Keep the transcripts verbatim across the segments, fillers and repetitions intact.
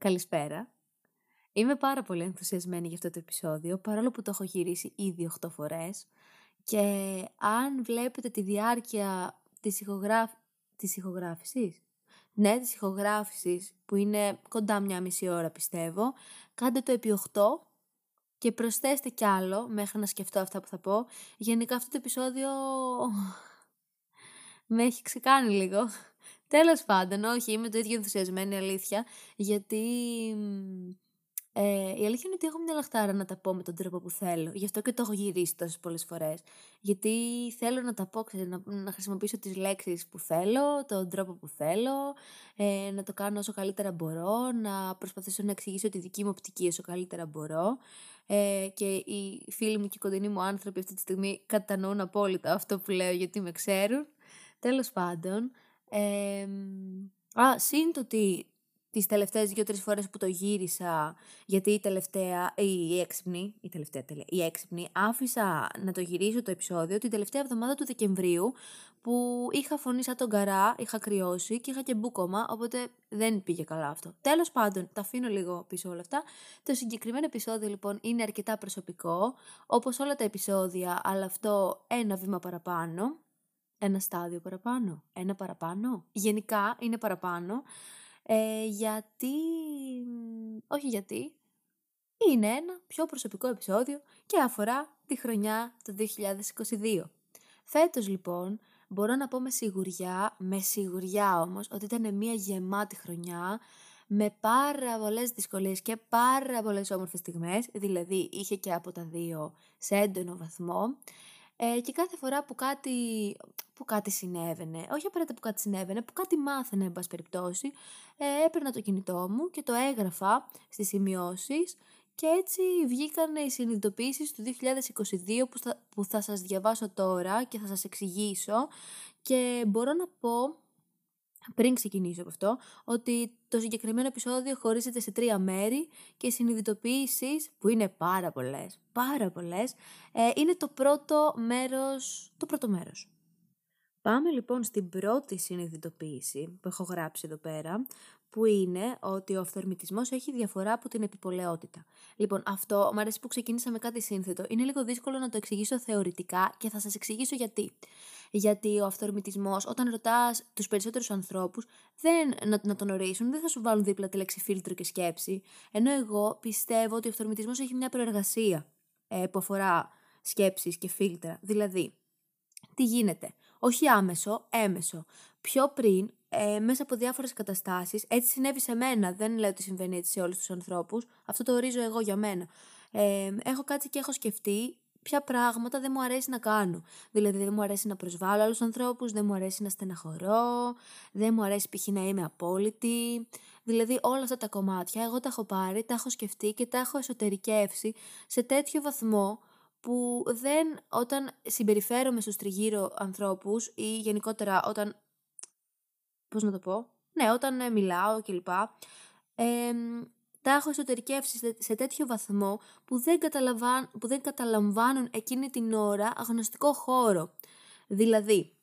Καλησπέρα. Είμαι πάρα πολύ ενθουσιασμένη για αυτό το επεισόδιο, παρόλο που το έχω γυρίσει ήδη οκτώ φορές. Και αν βλέπετε τη διάρκεια της, ηχογράφ... της ηχογράφησης, ναι, της ηχογράφησης που είναι κοντά μια μισή ώρα πιστεύω, κάντε το επί οκτώ και προσθέστε κι άλλο μέχρι να σκεφτώ αυτά που θα πω. Γενικά αυτό το επεισόδιο με έχει ξεκάνει λίγο. Τέλος πάντων, όχι, είμαι το ίδιο ενθουσιασμένη, αλήθεια, γιατί ε, η αλήθεια είναι ότι έχω μια λαχτάρα να τα πω με τον τρόπο που θέλω. Γι' αυτό και το έχω γυρίσει τόσες πολλές φορές. Γιατί θέλω να τα πω, ξέρω, να, να χρησιμοποιήσω τις λέξεις που θέλω, τον τρόπο που θέλω, ε, να το κάνω όσο καλύτερα μπορώ, να προσπαθήσω να εξηγήσω τη δική μου οπτική όσο καλύτερα μπορώ. Ε, και οι φίλοι μου και οι κοντινοί μου άνθρωποι αυτή τη στιγμή κατανοούν απόλυτα αυτό που λέω γιατί με ξέρουν. Τέλος πάντων. Ε, α, σύν το ότι τις τελευταίες δύο-τρεις φορές που το γύρισα, γιατί η τελευταία, η, η έξυπνη, η τελευταία τελεία, η έξυπνη, άφησα να το γυρίσω το επεισόδιο την τελευταία εβδομάδα του Δεκεμβρίου, που είχα φωνή σαν τον καρά, είχα κρυώσει και είχα και μπούκωμα, οπότε δεν πήγε καλά αυτό. Τέλος πάντων, τα αφήνω λίγο πίσω όλα αυτά. Το συγκεκριμένο επεισόδιο λοιπόν είναι αρκετά προσωπικό, όπως όλα τα επεισόδια, αλλά αυτό ένα βήμα παραπάνω. Ένα στάδιο παραπάνω, ένα παραπάνω, γενικά είναι παραπάνω, ε, γιατί, όχι γιατί, είναι ένα πιο προσωπικό επεισόδιο και αφορά τη χρονιά του δύο χιλιάδες είκοσι δύο. Φέτος λοιπόν μπορώ να πω με σιγουριά, με σιγουριά όμως, ότι ήταν μια γεμάτη χρονιά με πάρα πολλές δυσκολίες και πάρα πολλές όμορφες στιγμές, δηλαδή είχε και από τα δύο σε έντονο βαθμό. Ε, και κάθε φορά που κάτι, που κάτι συνέβαινε, όχι απαραίτητα που κάτι συνέβαινε, που κάτι μάθαινε, εν πάση περιπτώσει, ε, έπαιρνα το κινητό μου και το έγραφα στις σημειώσεις και έτσι βγήκαν οι συνειδητοποιήσεις του δύο χιλιάδες είκοσι δύο που θα, που θα σας διαβάσω τώρα και θα σας εξηγήσω. Και μπορώ να πω, πριν ξεκινήσω από αυτό, ότι το συγκεκριμένο επεισόδιο χωρίζεται σε τρία μέρη και οι συνειδητοποιήσεις, που είναι πάρα πολλές, πάρα πολλές, ε, είναι το πρώτο μέρος, το πρώτο μέρος. Πάμε λοιπόν στην πρώτη συνειδητοποίηση που έχω γράψει εδώ πέρα, που είναι ότι ο αυθορμητισμός έχει διαφορά από την επιπολαιότητα. Λοιπόν, αυτό μου αρέσει που ξεκίνησα με κάτι σύνθετο. Είναι λίγο δύσκολο να το εξηγήσω θεωρητικά και θα σας εξηγήσω γιατί. Γιατί ο αυθορμητισμός, όταν ρωτάς τους περισσότερους ανθρώπους, δεν, να, να τον ορίσουν, δεν θα σου βάλουν δίπλα τη λέξη φίλτρο και σκέψη. Ενώ εγώ πιστεύω ότι ο αυθορμητισμός έχει μια προεργασία ε, που αφορά σκέψεις και φίλτρα. Δηλαδή, τι γίνεται. Όχι άμεσο, έμεσο. Πιο πριν, ε, μέσα από διάφορες καταστάσεις, έτσι συνέβη σε μένα, δεν λέω ότι συμβαίνει έτσι σε όλους τους ανθρώπους, αυτό το ορίζω εγώ για μένα. Ε, έχω κάτσει και έχω σκεφτεί ποια πράγματα δεν μου αρέσει να κάνω. Δηλαδή δεν μου αρέσει να προσβάλλω άλλους ανθρώπους, δεν μου αρέσει να στεναχωρώ, δεν μου αρέσει π.χ. να είμαι απόλυτη. Δηλαδή όλα αυτά τα κομμάτια εγώ τα έχω πάρει, τα έχω σκεφτεί και τα έχω εσωτερικεύσει σε τέτοιο βαθμό που δεν, όταν συμπεριφέρομαι στους τριγύρω ανθρώπους ή γενικότερα όταν, πώς να το πω, ναι, όταν μιλάω κλπ, ε, τα έχω εσωτερικεύσει σε, σε τέτοιο βαθμό που δεν, καταλαβα, που δεν καταλαμβάνουν εκείνη την ώρα αγνωστικό χώρο. Δηλαδή,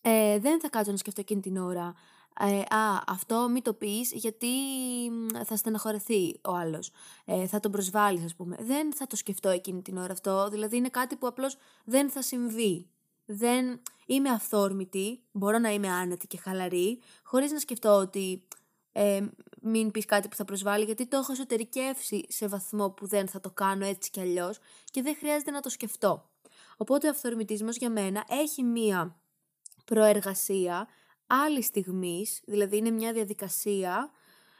ε, δεν θα κάτσω να σκεφτώ εκείνη την ώρα, Ε, α, αυτό μη το πεις γιατί θα στεναχωρεθεί ο άλλος, ε, θα τον προσβάλλεις ας πούμε. Δεν θα το σκεφτώ εκείνη την ώρα αυτό, δηλαδή είναι κάτι που απλώς δεν θα συμβεί. Δεν είμαι αυθόρμητη, μπορώ να είμαι άνετη και χαλαρή, χωρίς να σκεφτώ ότι ε, μην πεις κάτι που θα προσβάλλει, γιατί το έχω εσωτερικεύσει σε βαθμό που δεν θα το κάνω έτσι κι αλλιώς και δεν χρειάζεται να το σκεφτώ. Οπότε ο αυθορμητισμός για μένα έχει μία προεργασία άλλη στιγμή, δηλαδή είναι μια διαδικασία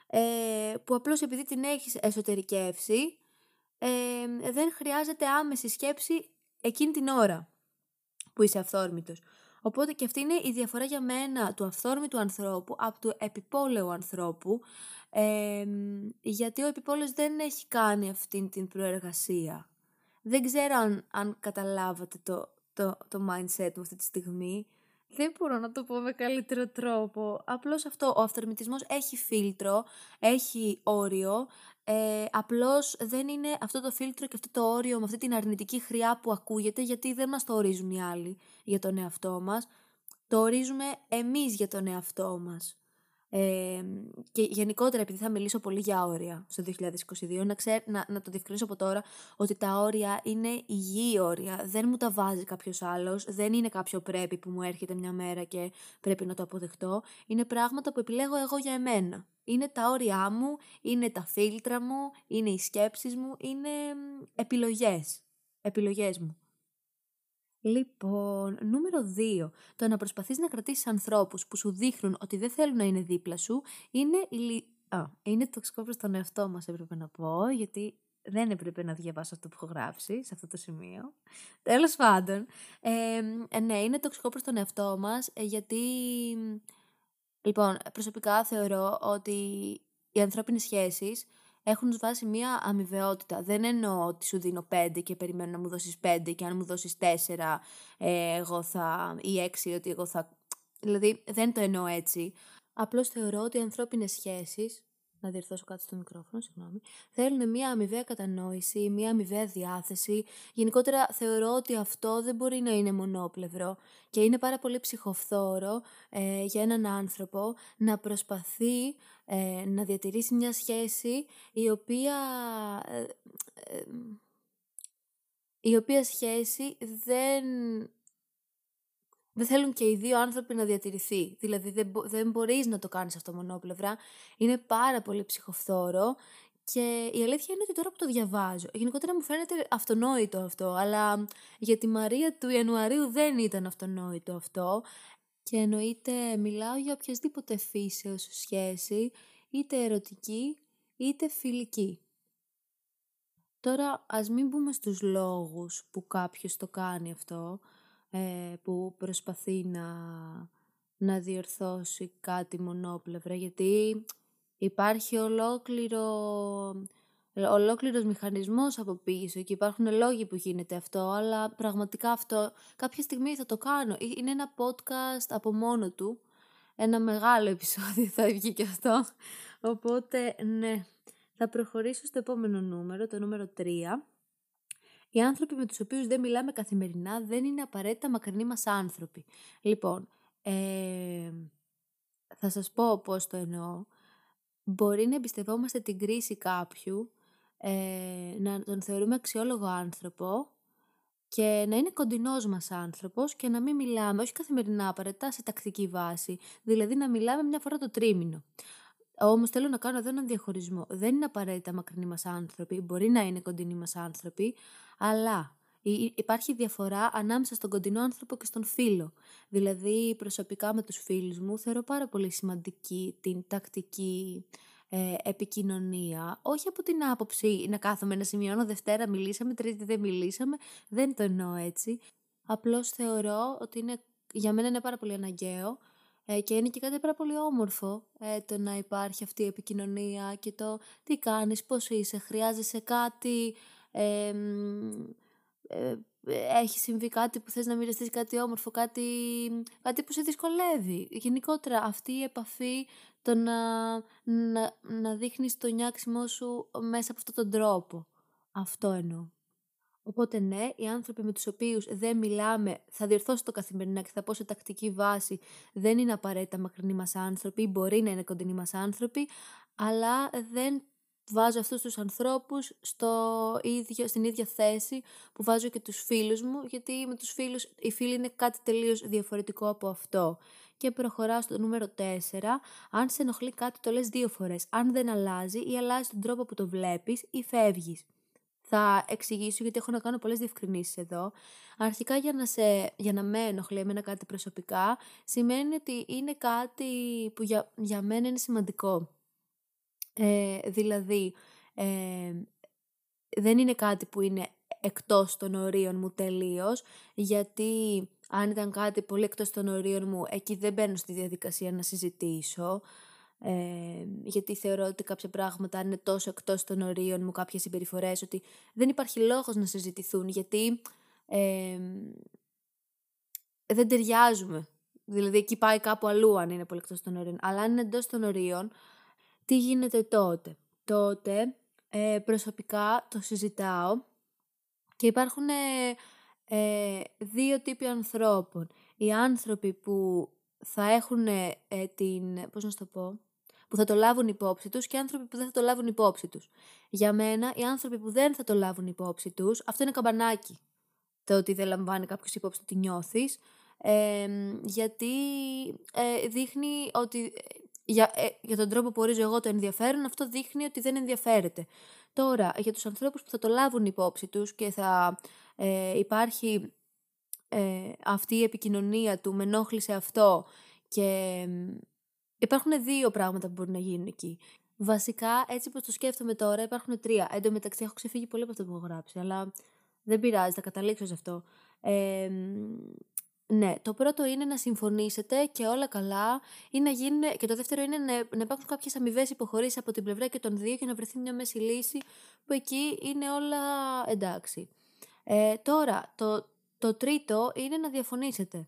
ε, που απλώς επειδή την έχεις εσωτερικεύσει ε, δεν χρειάζεται άμεση σκέψη εκείνη την ώρα που είσαι αυθόρμητος. Οπότε και αυτή είναι η διαφορά για μένα του αυθόρμητου ανθρώπου από του επιπόλαιου ανθρώπου, ε, γιατί ο επιπόλαιος δεν έχει κάνει αυτή την προεργασία. Δεν ξέρω αν, αν καταλάβατε το, το, το mindset μου αυτή τη στιγμή. Δεν μπορώ να το πω με καλύτερο τρόπο. Απλώς αυτό, ο αυθορμητισμός έχει φίλτρο, έχει όριο, ε, απλώς δεν είναι αυτό το φίλτρο και αυτό το όριο με αυτή την αρνητική χρειά που ακούγεται, γιατί δεν μας το ορίζουν οι άλλοι για τον εαυτό μας, το ορίζουμε εμείς για τον εαυτό μας. Ε, και γενικότερα, επειδή θα μιλήσω πολύ για όρια στο δύο χιλιάδες είκοσι δύο, να, ξέ, να, να το διευκρινίσω από τώρα ότι τα όρια είναι υγιή όρια. Δεν μου τα βάζει κάποιος άλλος, δεν είναι κάποιο πρέπει που μου έρχεται μια μέρα και πρέπει να το αποδεχτώ. Είναι πράγματα που επιλέγω εγώ για εμένα. Είναι τα όρια μου, είναι τα φίλτρα μου, είναι οι σκέψεις μου, είναι επιλογές. Επιλογές μου. Λοιπόν, νούμερο δύο. Το να προσπαθείς να κρατήσεις ανθρώπους που σου δείχνουν ότι δεν θέλουν να είναι δίπλα σου είναι, ηλι... Α, είναι τοξικό προς τον εαυτό μας, έπρεπε να πω, γιατί δεν έπρεπε να διαβάσω αυτό που έχω γράψει σε αυτό το σημείο. Τέλος πάντων. Ε, ναι, είναι τοξικό προς τον εαυτό μας, γιατί... Λοιπόν, προσωπικά θεωρώ ότι οι ανθρώπινες σχέσεις έχουν βάσει μία αμοιβαιότητα. Δεν εννοώ ότι σου δίνω πέντε και περιμένω να μου δώσεις πέντε και αν μου δώσεις τέσσερα ε, εγώ θα... ή έξι, ότι εγώ θα... Δηλαδή, δεν το εννοώ έτσι. Απλώς θεωρώ ότι οι ανθρώπινες σχέσεις... Να διορθώσω κάτι στο μικρόφωνο, συγγνώμη. Θέλουν μία αμοιβαία κατανόηση, μία αμοιβαία διάθεση. Γενικότερα θεωρώ ότι αυτό δεν μπορεί να είναι μονόπλευρο και είναι πάρα πολύ ψυχοφθόρο ε, για έναν άνθρωπο να προσπαθεί ε, να διατηρήσει μια σχέση η οποία... Ε, ε, η οποία σχέση δεν... Δεν θέλουν και οι δύο άνθρωποι να διατηρηθεί. Δηλαδή δεν, μπο- δεν μπορείς να το κάνεις αυτό μονόπλευρα. Είναι πάρα πολύ ψυχοφθόρο. Και η αλήθεια είναι ότι τώρα που το διαβάζω, γενικότερα μου φαίνεται αυτονόητο αυτό. Αλλά για τη Μαρία του Ιανουαρίου δεν ήταν αυτονόητο αυτό. Και εννοείται μιλάω για οποιασδήποτε φύσεως σχέση, είτε ερωτική είτε φιλική. Τώρα ας μην μπούμε στους λόγους που κάποιος το κάνει αυτό, που προσπαθεί να, να διορθώσει κάτι μονόπλευρα, γιατί υπάρχει ολόκληρο, ολόκληρος μηχανισμός από πίσω και υπάρχουν λόγοι που γίνεται αυτό, αλλά πραγματικά αυτό κάποια στιγμή θα το κάνω. Είναι ένα podcast από μόνο του, ένα μεγάλο επεισόδιο θα βγει και αυτό, οπότε ναι, θα προχωρήσω στο επόμενο νούμερο, το νούμερο τρία. Οι άνθρωποι με τους οποίους δεν μιλάμε καθημερινά δεν είναι απαραίτητα μακρινοί μας άνθρωποι. Λοιπόν, ε, θα σας πω πώς το εννοώ. Μπορεί να εμπιστευόμαστε την κρίση κάποιου, ε, να τον θεωρούμε αξιόλογο άνθρωπο και να είναι κοντινός μας άνθρωπος και να μην μιλάμε, όχι καθημερινά απαραίτητα, σε τακτική βάση. Δηλαδή να μιλάμε μια φορά το τρίμηνο. Όμως θέλω να κάνω εδώ έναν διαχωρισμό. Δεν είναι απαραίτητα μακρινοί μας άνθρωποι, μπορεί να είναι κοντινοί μας άνθρωποι, αλλά υπάρχει διαφορά ανάμεσα στον κοντινό άνθρωπο και στον φίλο. Δηλαδή, προσωπικά με τους φίλους μου θεωρώ πάρα πολύ σημαντική την τακτική ε, επικοινωνία. Όχι από την άποψη να κάθομαι να σημειώνω Δευτέρα μιλήσαμε, Τρίτη δεν μιλήσαμε, δεν το εννοώ έτσι. Απλώς θεωρώ ότι είναι, για μένα είναι πάρα πολύ αναγκαίο. Και είναι και κάτι πάρα πολύ όμορφο ε, το να υπάρχει αυτή η επικοινωνία και το τι κάνεις, πώς είσαι, χρειάζεσαι κάτι, ε, ε, έχει συμβεί κάτι που θες να μοιραστείς, κάτι όμορφο, κάτι, κάτι που σε δυσκολεύει. Γενικότερα αυτή η επαφή, το να, να, να δείχνεις το νιάξιμό σου μέσα από αυτόν τον τρόπο. Αυτό εννοώ. Οπότε ναι, οι άνθρωποι με τους οποίους δεν μιλάμε, θα διορθώσω το καθημερινά και θα πω σε τακτική βάση, δεν είναι απαραίτητα μακρινοί μας άνθρωποι, μπορεί να είναι κοντινοί μας άνθρωποι, αλλά δεν βάζω αυτούς τους ανθρώπους στο ίδιο, στην ίδια θέση που βάζω και τους φίλους μου, γιατί με τους φίλους, οι φίλοι είναι κάτι τελείως διαφορετικό από αυτό. Και προχωράω στο νούμερο τέσσερα. Αν σε ενοχλεί κάτι, το λες δύο φορές. Αν δεν αλλάζει ή αλλάζει τον τρόπο που το βλέπεις ή φεύγεις. Θα εξηγήσω γιατί έχω να κάνω πολλές διευκρινήσεις εδώ. Αρχικά για να, σε, για να με ενοχλεί εμένα κάτι προσωπικά, σημαίνει ότι είναι κάτι που για, για μένα είναι σημαντικό. Ε, δηλαδή, ε, δεν είναι κάτι που είναι εκτός των ορίων μου τελείως, γιατί αν ήταν κάτι πολύ εκτός των ορίων μου, εκεί δεν μπαίνω στη διαδικασία να συζητήσω. Ε, γιατί θεωρώ ότι κάποια πράγματα είναι τόσο εκτός των ορίων μου, κάποιες συμπεριφορές, ότι δεν υπάρχει λόγος να συζητηθούν, γιατί ε, δεν ταιριάζουμε. Δηλαδή εκεί πάει κάπου αλλού αν είναι πολύ εκτός των ορίων. Αλλά αν είναι εντός των ορίων, τι γίνεται τότε? Τότε ε, προσωπικά το συζητάω και υπάρχουν ε, ε, δύο τύποι ανθρώπων. Οι άνθρωποι που θα έχουν ε, την, πώς να το πω, που θα το λάβουν υπόψη τους και άνθρωποι που δεν θα το λάβουν υπόψη τους. Για μένα, οι άνθρωποι που δεν θα το λάβουν υπόψη τους, αυτό είναι καμπανάκι. Το ότι δεν λαμβάνει κάποιος υπόψη, ότι νιώθεις, ε, γιατί ε, δείχνει ότι... Για, ε, για τον τρόπο που ορίζω εγώ το ενδιαφέρον, αυτό δείχνει ότι δεν ενδιαφέρεται. Τώρα, για τους ανθρώπους που θα το λάβουν υπόψη τους και θα ε, υπάρχει ε, αυτή η επικοινωνία του «με ενόχλησε αυτό» και ε, υπάρχουν δύο πράγματα που μπορεί να γίνουν εκεί. Βασικά, έτσι όπως το σκέφτομαι τώρα, υπάρχουν τρία. Εν τω μεταξύ, έχω ξεφύγει πολύ από αυτό που έχω γράψει, αλλά δεν πειράζει, θα καταλήξω σε αυτό. Ε, Ναι, το πρώτο είναι να συμφωνήσετε και όλα καλά, ή να γίνουν, και το δεύτερο είναι να, να υπάρχουν κάποιες αμοιβές υποχωρήσεις από την πλευρά και των δύο και να βρεθεί μια μέση λύση που εκεί είναι όλα εντάξει. Ε, τώρα, το, το τρίτο είναι να διαφωνήσετε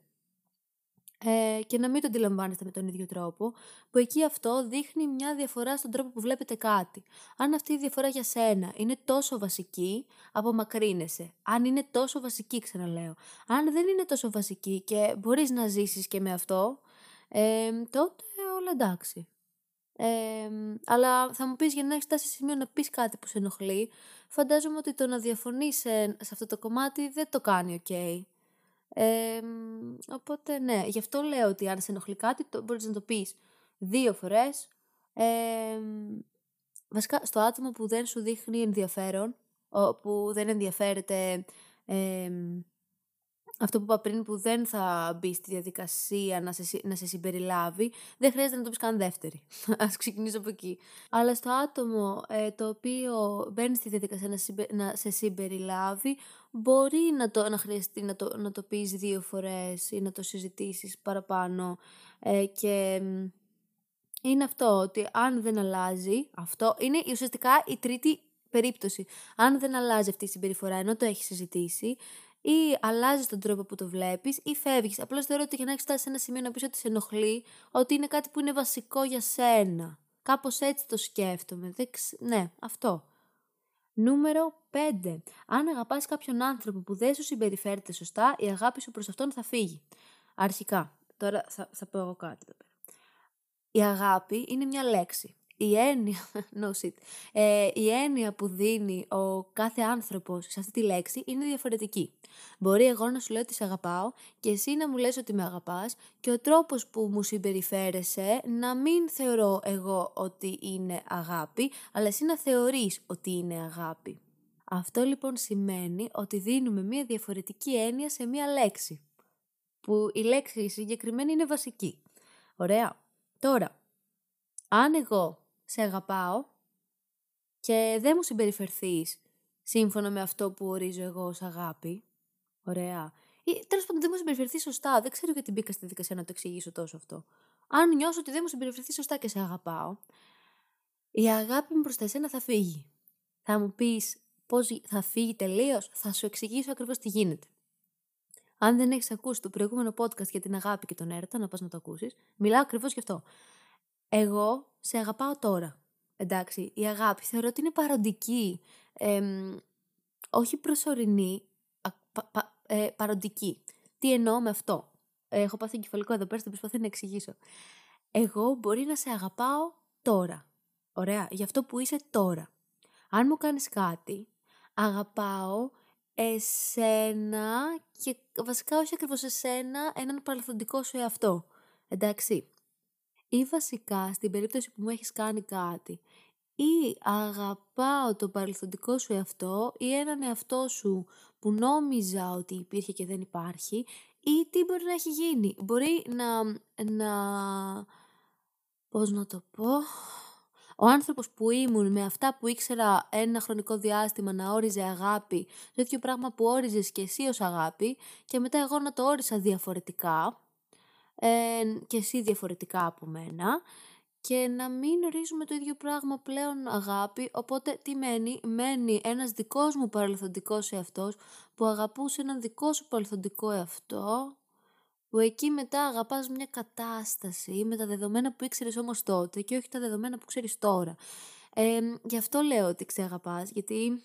ε, και να μην το αντιλαμβάνεστε με τον ίδιο τρόπο, που εκεί αυτό δείχνει μια διαφορά στον τρόπο που βλέπετε κάτι. Αν αυτή η διαφορά για σένα είναι τόσο βασική, απομακρύνεσαι. Αν είναι τόσο βασική, ξαναλέω. Αν δεν είναι τόσο βασική και μπορείς να ζήσεις και με αυτό, ε, τότε όλα εντάξει. Ε, αλλά θα μου πεις, για να έχεις τάση σημείο να πεις κάτι που σε ενοχλεί, φαντάζομαι ότι το να διαφωνείς σε, σε αυτό το κομμάτι δεν το κάνει ok. Ε, οπότε ναι, γι' αυτό λέω ότι αν σε ενοχλεί κάτι το, μπορείς να το πεις δύο φορές. ε, Βασικά στο άτομο που δεν σου δείχνει ενδιαφέρον, που δεν ενδιαφέρεται, ε, αυτό που είπα πριν, που δεν θα μπει στη διαδικασία να σε, να σε συμπεριλάβει, δεν χρειάζεται να το πεις καν δεύτερη. Ας ξεκινήσω από εκεί. Αλλά στο άτομο ε, το οποίο μπαίνει στη διαδικασία να, συμπε, να σε συμπεριλάβει, μπορεί να, το, να χρειαστεί να το, να το πεις δύο φορές ή να το συζητήσεις παραπάνω. Ε, και είναι αυτό, ότι αν δεν αλλάζει, αυτό είναι ουσιαστικά η τρίτη περίπτωση. Αν δεν αλλάζει αυτή η συμπεριφορά, ενώ το έχει συζητήσει, ή αλλάζεις τον τρόπο που το βλέπεις ή φεύγεις. Απλώς θεωρώ ότι για να έχεις φτάσει σε ένα σημείο να πεις ότι σε ενοχλεί, ότι είναι κάτι που είναι βασικό για σένα. Κάπως έτσι το σκέφτομαι. Δεν ξ... Ναι, αυτό. Νούμερο πέντε. Αν αγαπάς κάποιον άνθρωπο που δεν σου συμπεριφέρεται σωστά, η αγάπη σου προς αυτόν θα φύγει. Αρχικά, τώρα θα, θα πω εγώ κάτι. Η αγάπη είναι μια λέξη. Η έννοια, no shit, ε, η έννοια που δίνει ο κάθε άνθρωπος σε αυτή τη λέξη είναι διαφορετική. Μπορεί εγώ να σου λέω ότι σε αγαπάω και εσύ να μου λες ότι με αγαπάς και ο τρόπος που μου συμπεριφέρεσαι να μην θεωρώ εγώ ότι είναι αγάπη, αλλά εσύ να θεωρείς ότι είναι αγάπη. Αυτό λοιπόν σημαίνει ότι δίνουμε μια διαφορετική έννοια σε μια λέξη, που η λέξη συγκεκριμένη είναι βασική. Ωραία. Τώρα, αν εγώ σε αγαπάω και δεν μου συμπεριφερθείς σύμφωνα με αυτό που ορίζω εγώ ως αγάπη, ωραία, ή τέλος πάντων δεν μου συμπεριφερθείς σωστά, δεν ξέρω γιατί μπήκα στη δικασία να το εξηγήσω τόσο αυτό. Αν νιώσω ότι δεν μου συμπεριφερθείς σωστά και σε αγαπάω, η αγάπη μου προς τα εσένα θα φύγει. Θα μου πεις πώς θα φύγει τελείως, θα σου εξηγήσω ακριβώς τι γίνεται. Αν δεν έχεις ακούσει το προηγούμενο podcast για την αγάπη και τον έρωτα, να πας να το ακούσεις, μιλάω ακριβώς γι' αυτό. Εγώ σε αγαπάω τώρα, εντάξει, η αγάπη θεωρώ ότι είναι παροντική, ε, όχι προσωρινή, α, πα, πα, ε, παροντική. Τι εννοώ με αυτό, ε, έχω πάθει εγκεφαλικό εδώ πέρα, θα προσπαθώ να εξηγήσω. Εγώ μπορεί να σε αγαπάω τώρα, ωραία, γι' αυτό που είσαι τώρα. Αν μου κάνεις κάτι, αγαπάω εσένα και βασικά όχι ακριβώς εσένα, έναν παρελθοντικό σου εαυτό, εντάξει. Ή βασικά στην περίπτωση που μου έχεις κάνει κάτι, ή αγαπάω το παρελθοντικό σου εαυτό ή έναν εαυτό σου που νόμιζα ότι υπήρχε και δεν υπάρχει, ή τι μπορεί να έχει γίνει. Μπορεί να... να... πώς να το πω... Ο άνθρωπος που ήμουν με αυτά που ήξερα ένα χρονικό διάστημα να όριζε αγάπη, το ίδιο πράγμα που όριζες και εσύ ως αγάπη, και μετά εγώ να το όρισα διαφορετικά... Ε, και εσύ διαφορετικά από μένα, και να μην ορίζουμε το ίδιο πράγμα πλέον αγάπη. Οπότε τι μένει, μένει ένας δικός μου παρελθοντικός εαυτός που αγαπούσε έναν δικό σου παρελθοντικό εαυτό, που εκεί μετά αγαπάς μια κατάσταση με τα δεδομένα που ήξερες όμως τότε και όχι τα δεδομένα που ξέρεις τώρα. Ε, γι' αυτό λέω ότι ξεαγαπάς, γιατί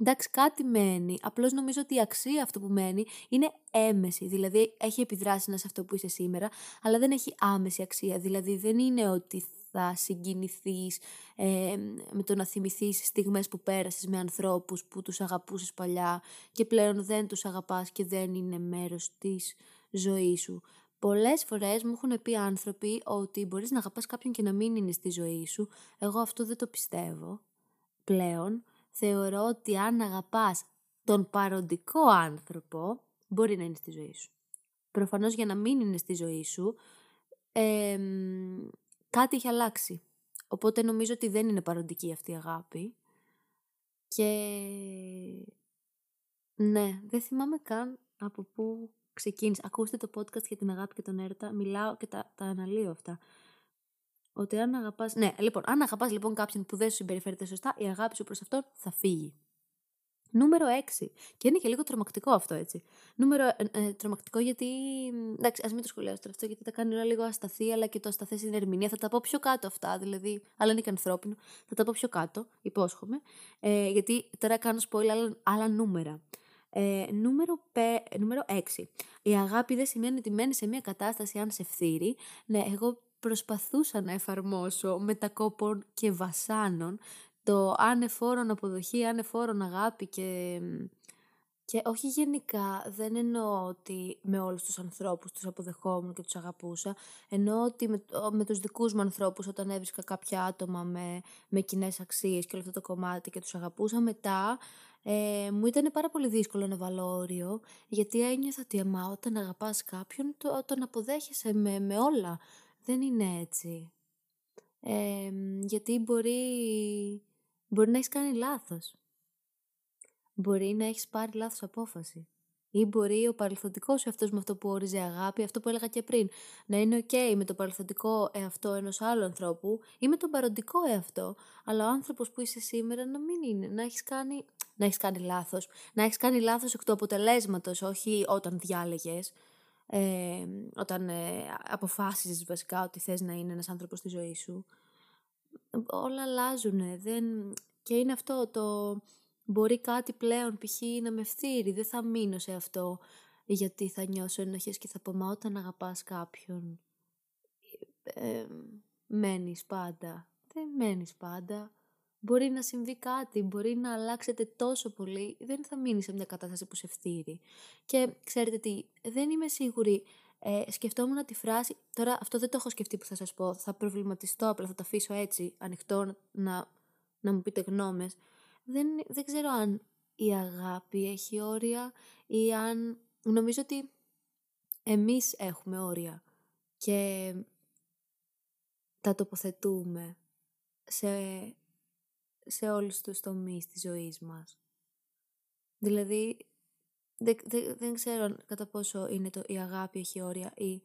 Εντάξει, κάτι μένει. Απλώς νομίζω ότι η αξία αυτό που μένει είναι έμεση. Δηλαδή, έχει επιδράσει να σε αυτό που είσαι σήμερα, αλλά δεν έχει άμεση αξία. Δηλαδή, δεν είναι ότι θα συγκινηθείς ε, με το να θυμηθείς στιγμές που πέρασες με ανθρώπους που τους αγαπούσες παλιά και πλέον δεν τους αγαπάς και δεν είναι μέρος της ζωής σου. Πολλές φορές μου έχουν πει άνθρωποι ότι μπορείς να αγαπάς κάποιον και να μην είναι στη ζωή σου. Εγώ αυτό δεν το πιστεύω πλέον. Θεωρώ ότι αν αγαπάς τον παροντικό άνθρωπο, μπορεί να είναι στη ζωή σου. Προφανώς για να μην είναι στη ζωή σου, ε, κάτι έχει αλλάξει. Οπότε νομίζω ότι δεν είναι παροντική αυτή η αγάπη. Και ναι, δεν θυμάμαι καν από πού ξεκίνησα. Ακούστε το podcast για την αγάπη και τον έρωτα. Μιλάω και τα, τα αναλύω αυτά. Ότι αν αγαπάς... Ναι, λοιπόν, αν αγαπάς λοιπόν κάποιον που δεν σου συμπεριφέρεται σωστά, η αγάπη σου προς αυτόν θα φύγει. Νούμερο έξι. Και είναι και λίγο τρομακτικό αυτό, έτσι. Νούμερο ε, τρομακτικό γιατί... Εντάξει, ας μην το σχολιάσω τώρα αυτό, γιατί τα κάνει όλα λίγο ασταθή, αλλά και το ασταθές είναι ερμηνεία. Θα τα πω πιο κάτω αυτά, δηλαδή, αλλά είναι και ανθρώπινο. Θα τα πω πιο κάτω, υπόσχομαι. Ε, γιατί τώρα κάνω spoil άλλα, άλλα νούμερα. Ε, νούμερο, πε, νούμερο έξι. Η αγάπη δεν σημαίνει ότι μένει σε μια κατάσταση αν σε φθείρει. Ναι, εγώ προσπαθούσα να εφαρμόσω μετά κόπων και βασάνων το ανεφόρον αποδοχή, ανεφόρον αγάπη και... και όχι γενικά, δεν εννοώ ότι με όλους τους ανθρώπους τους αποδεχόμουν και τους αγαπούσα, εννοώ ότι με, με τους δικούς μου ανθρώπους όταν έβρισκα κάποια άτομα με, με κοινές αξίες και όλο αυτό το κομμάτι και τους αγαπούσα μετά... Ε, μου ήταν πάρα πολύ δύσκολο να βάλω όριο, γιατί ένιωθα ότι αμά όταν αγαπάς κάποιον το, τον αποδέχεσαι με, με όλα. Δεν είναι έτσι. Ε, γιατί μπορεί, μπορεί να έχεις κάνει λάθος. Μπορεί να έχεις πάρει λάθος απόφαση. Ή μπορεί ο παρελθοντικός εαυτός με αυτό που όριζε αγάπη, αυτό που έλεγα και πριν, να είναι ok με το παρελθοντικό εαυτό ενός άλλου ανθρώπου ή με τον παροντικό εαυτό, αλλά ο άνθρωπος που είσαι σήμερα να μην είναι, να έχεις κάνει, να έχεις κάνει λάθος, να έχεις κάνει λάθος εκ του αποτελέσματος, όχι όταν διάλεγες, ε, όταν ε, αποφάσιζες βασικά ότι θες να είναι ένας άνθρωπος στη ζωή σου. Όλα αλλάζουν, δεν... και είναι αυτό το... Μπορεί κάτι πλέον π.χ. να με φθείρει, δεν θα μείνω σε αυτό γιατί θα νιώσω ενοχές και θα πω μα όταν αγαπάς κάποιον ε, μένεις πάντα. Δεν μένεις πάντα. Μπορεί να συμβεί κάτι, μπορεί να αλλάξετε τόσο πολύ, δεν θα μείνει σε μια κατάσταση που σε φθείρει. Και ξέρετε τι, δεν είμαι σίγουρη, ε, σκεφτόμουν τη φράση, τώρα αυτό δεν το έχω σκεφτεί που θα σας πω, θα προβληματιστώ, απλά θα το αφήσω έτσι ανοιχτό να, να μου πείτε γνώμες. Δεν, δεν ξέρω αν η αγάπη έχει όρια ή αν... Νομίζω ότι εμείς έχουμε όρια και τα τοποθετούμε σε, σε όλους τους τομείς της ζωής μας. Δηλαδή, δε, δε, δεν ξέρω κατά πόσο είναι το η αγάπη έχει όρια ή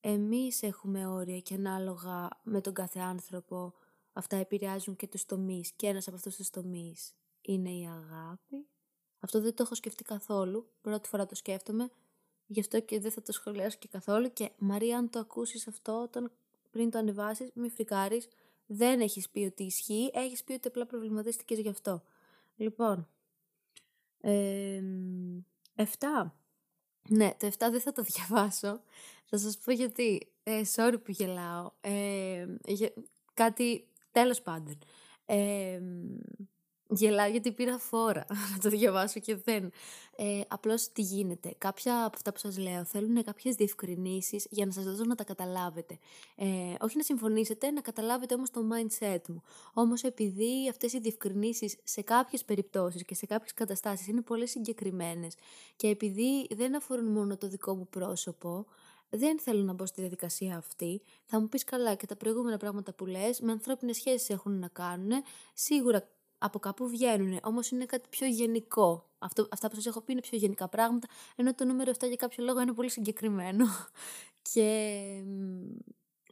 εμείς έχουμε όρια και ανάλογα με τον κάθε άνθρωπο αυτά επηρεάζουν και τους τομείς και ένας από αυτούς τους τομείς είναι η αγάπη. Αυτό δεν το έχω σκεφτεί καθόλου, πρώτη φορά το σκέφτομαι, γι' αυτό και δεν θα το σχολιάσω και καθόλου. Και Μαρία, αν το ακούσεις αυτό, όταν, πριν το ανεβάσεις, μη φρικάρεις, δεν έχεις πει ότι ισχύει, έχεις πει ότι απλά προβληματίστηκες γι' αυτό. Λοιπόν, ε, εφτά. Ναι, το εφτά δεν θα το διαβάσω, θα σας πω γιατί, ε, sorry που γελάω, ε, για, κάτι... Τέλος πάντων, ε, γελάω γιατί πήρα φόρα να το διαβάσω και δεν. Ε, απλώς τι γίνεται. Κάποια από αυτά που σας λέω θέλουν κάποιες διευκρινήσεις για να σας δώσω να τα καταλάβετε. Ε, όχι να συμφωνήσετε, να καταλάβετε όμως το mindset μου. Όμως επειδή αυτές οι διευκρινήσεις σε κάποιες περιπτώσεις και σε κάποιες καταστάσεις είναι πολύ συγκεκριμένες και επειδή δεν αφορούν μόνο το δικό μου πρόσωπο, δεν θέλω να μπω στη διαδικασία αυτή. Θα μου πεις καλά και τα προηγούμενα πράγματα που λες με ανθρώπινες σχέσεις έχουν να κάνουν. Σίγουρα από κάπου βγαίνουν, όμως είναι κάτι πιο γενικό. Αυτό, αυτά που σας έχω πει είναι πιο γενικά πράγματα, ενώ το νούμερο εφτά για κάποιο λόγο είναι πολύ συγκεκριμένο. Και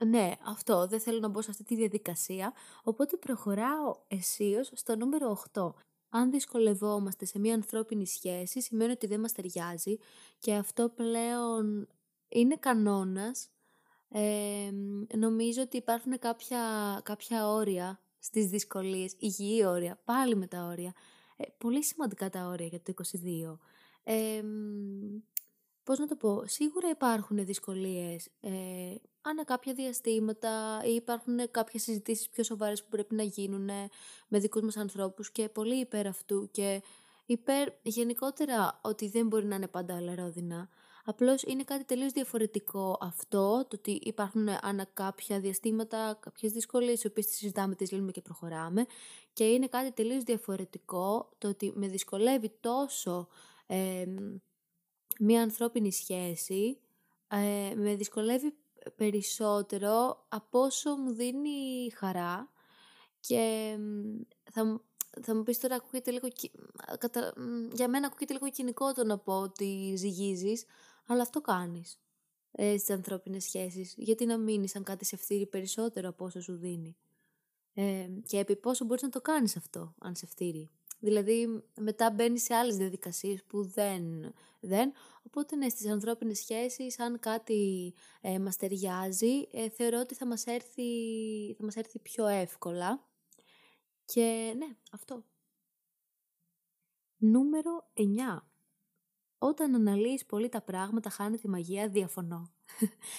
ναι, αυτό. Δεν θέλω να μπω σε αυτή τη διαδικασία. Οπότε προχωράω αισίως στο νούμερο οκτώ. Αν δυσκολευόμαστε σε μια ανθρώπινη σχέση, σημαίνει ότι δεν μας ταιριάζει και αυτό πλέον... Είναι κανόνας, ε, νομίζω ότι υπάρχουν κάποια, κάποια όρια στις δυσκολίες, υγιή όρια, πάλι με τα όρια, Ε, πολύ σημαντικά τα όρια για το είκοσι δύο. Ε, πώς να το πω, σίγουρα υπάρχουν δυσκολίες ε, ανά κάποια διαστήματα ή υπάρχουν κάποιες συζητήσεις πιο σοβαρές που πρέπει να γίνουν με δικούς μας ανθρώπους και πολύ υπέρ αυτού και υπέρ γενικότερα ότι δεν μπορεί να είναι πάντα όλα ρόδινα. Απλώς είναι κάτι τελείως διαφορετικό αυτό, το ότι υπάρχουν ανά κάποια διαστήματα, κάποιες δυσκολίες, τις οποίες τις συζητάμε, τις λέμε και προχωράμε. Και είναι κάτι τελείως διαφορετικό το ότι με δυσκολεύει τόσο ε, μία ανθρώπινη σχέση, ε, με δυσκολεύει περισσότερο από όσο μου δίνει χαρά. Και θα μου... Θα μου πεις τώρα, ακούγεται λίγο, κατα... για μένα ακούγεται λίγο κοινικό το να πω ότι ζυγίζεις, αλλά αυτό κάνεις ε, στις ανθρώπινες σχέσεις. Γιατί να μείνεις αν κάτι σε φτύρει περισσότερο από όσο σου δίνει. Ε, και επί πόσο μπορείς να το κάνεις αυτό, αν σε φτύρει. Δηλαδή μετά μπαίνεις σε άλλες διαδικασίες που δεν... δεν. Οπότε ναι, στις ανθρώπινες σχέσεις, αν κάτι ε, μας ταιριάζει, ε, θεωρώ ότι θα μας έρθει, θα μας έρθει πιο εύκολα. Και ναι, αυτό. Νούμερο εννιά. Όταν αναλύεις πολύ τα πράγματα, χάνει τη μαγεία, διαφωνώ.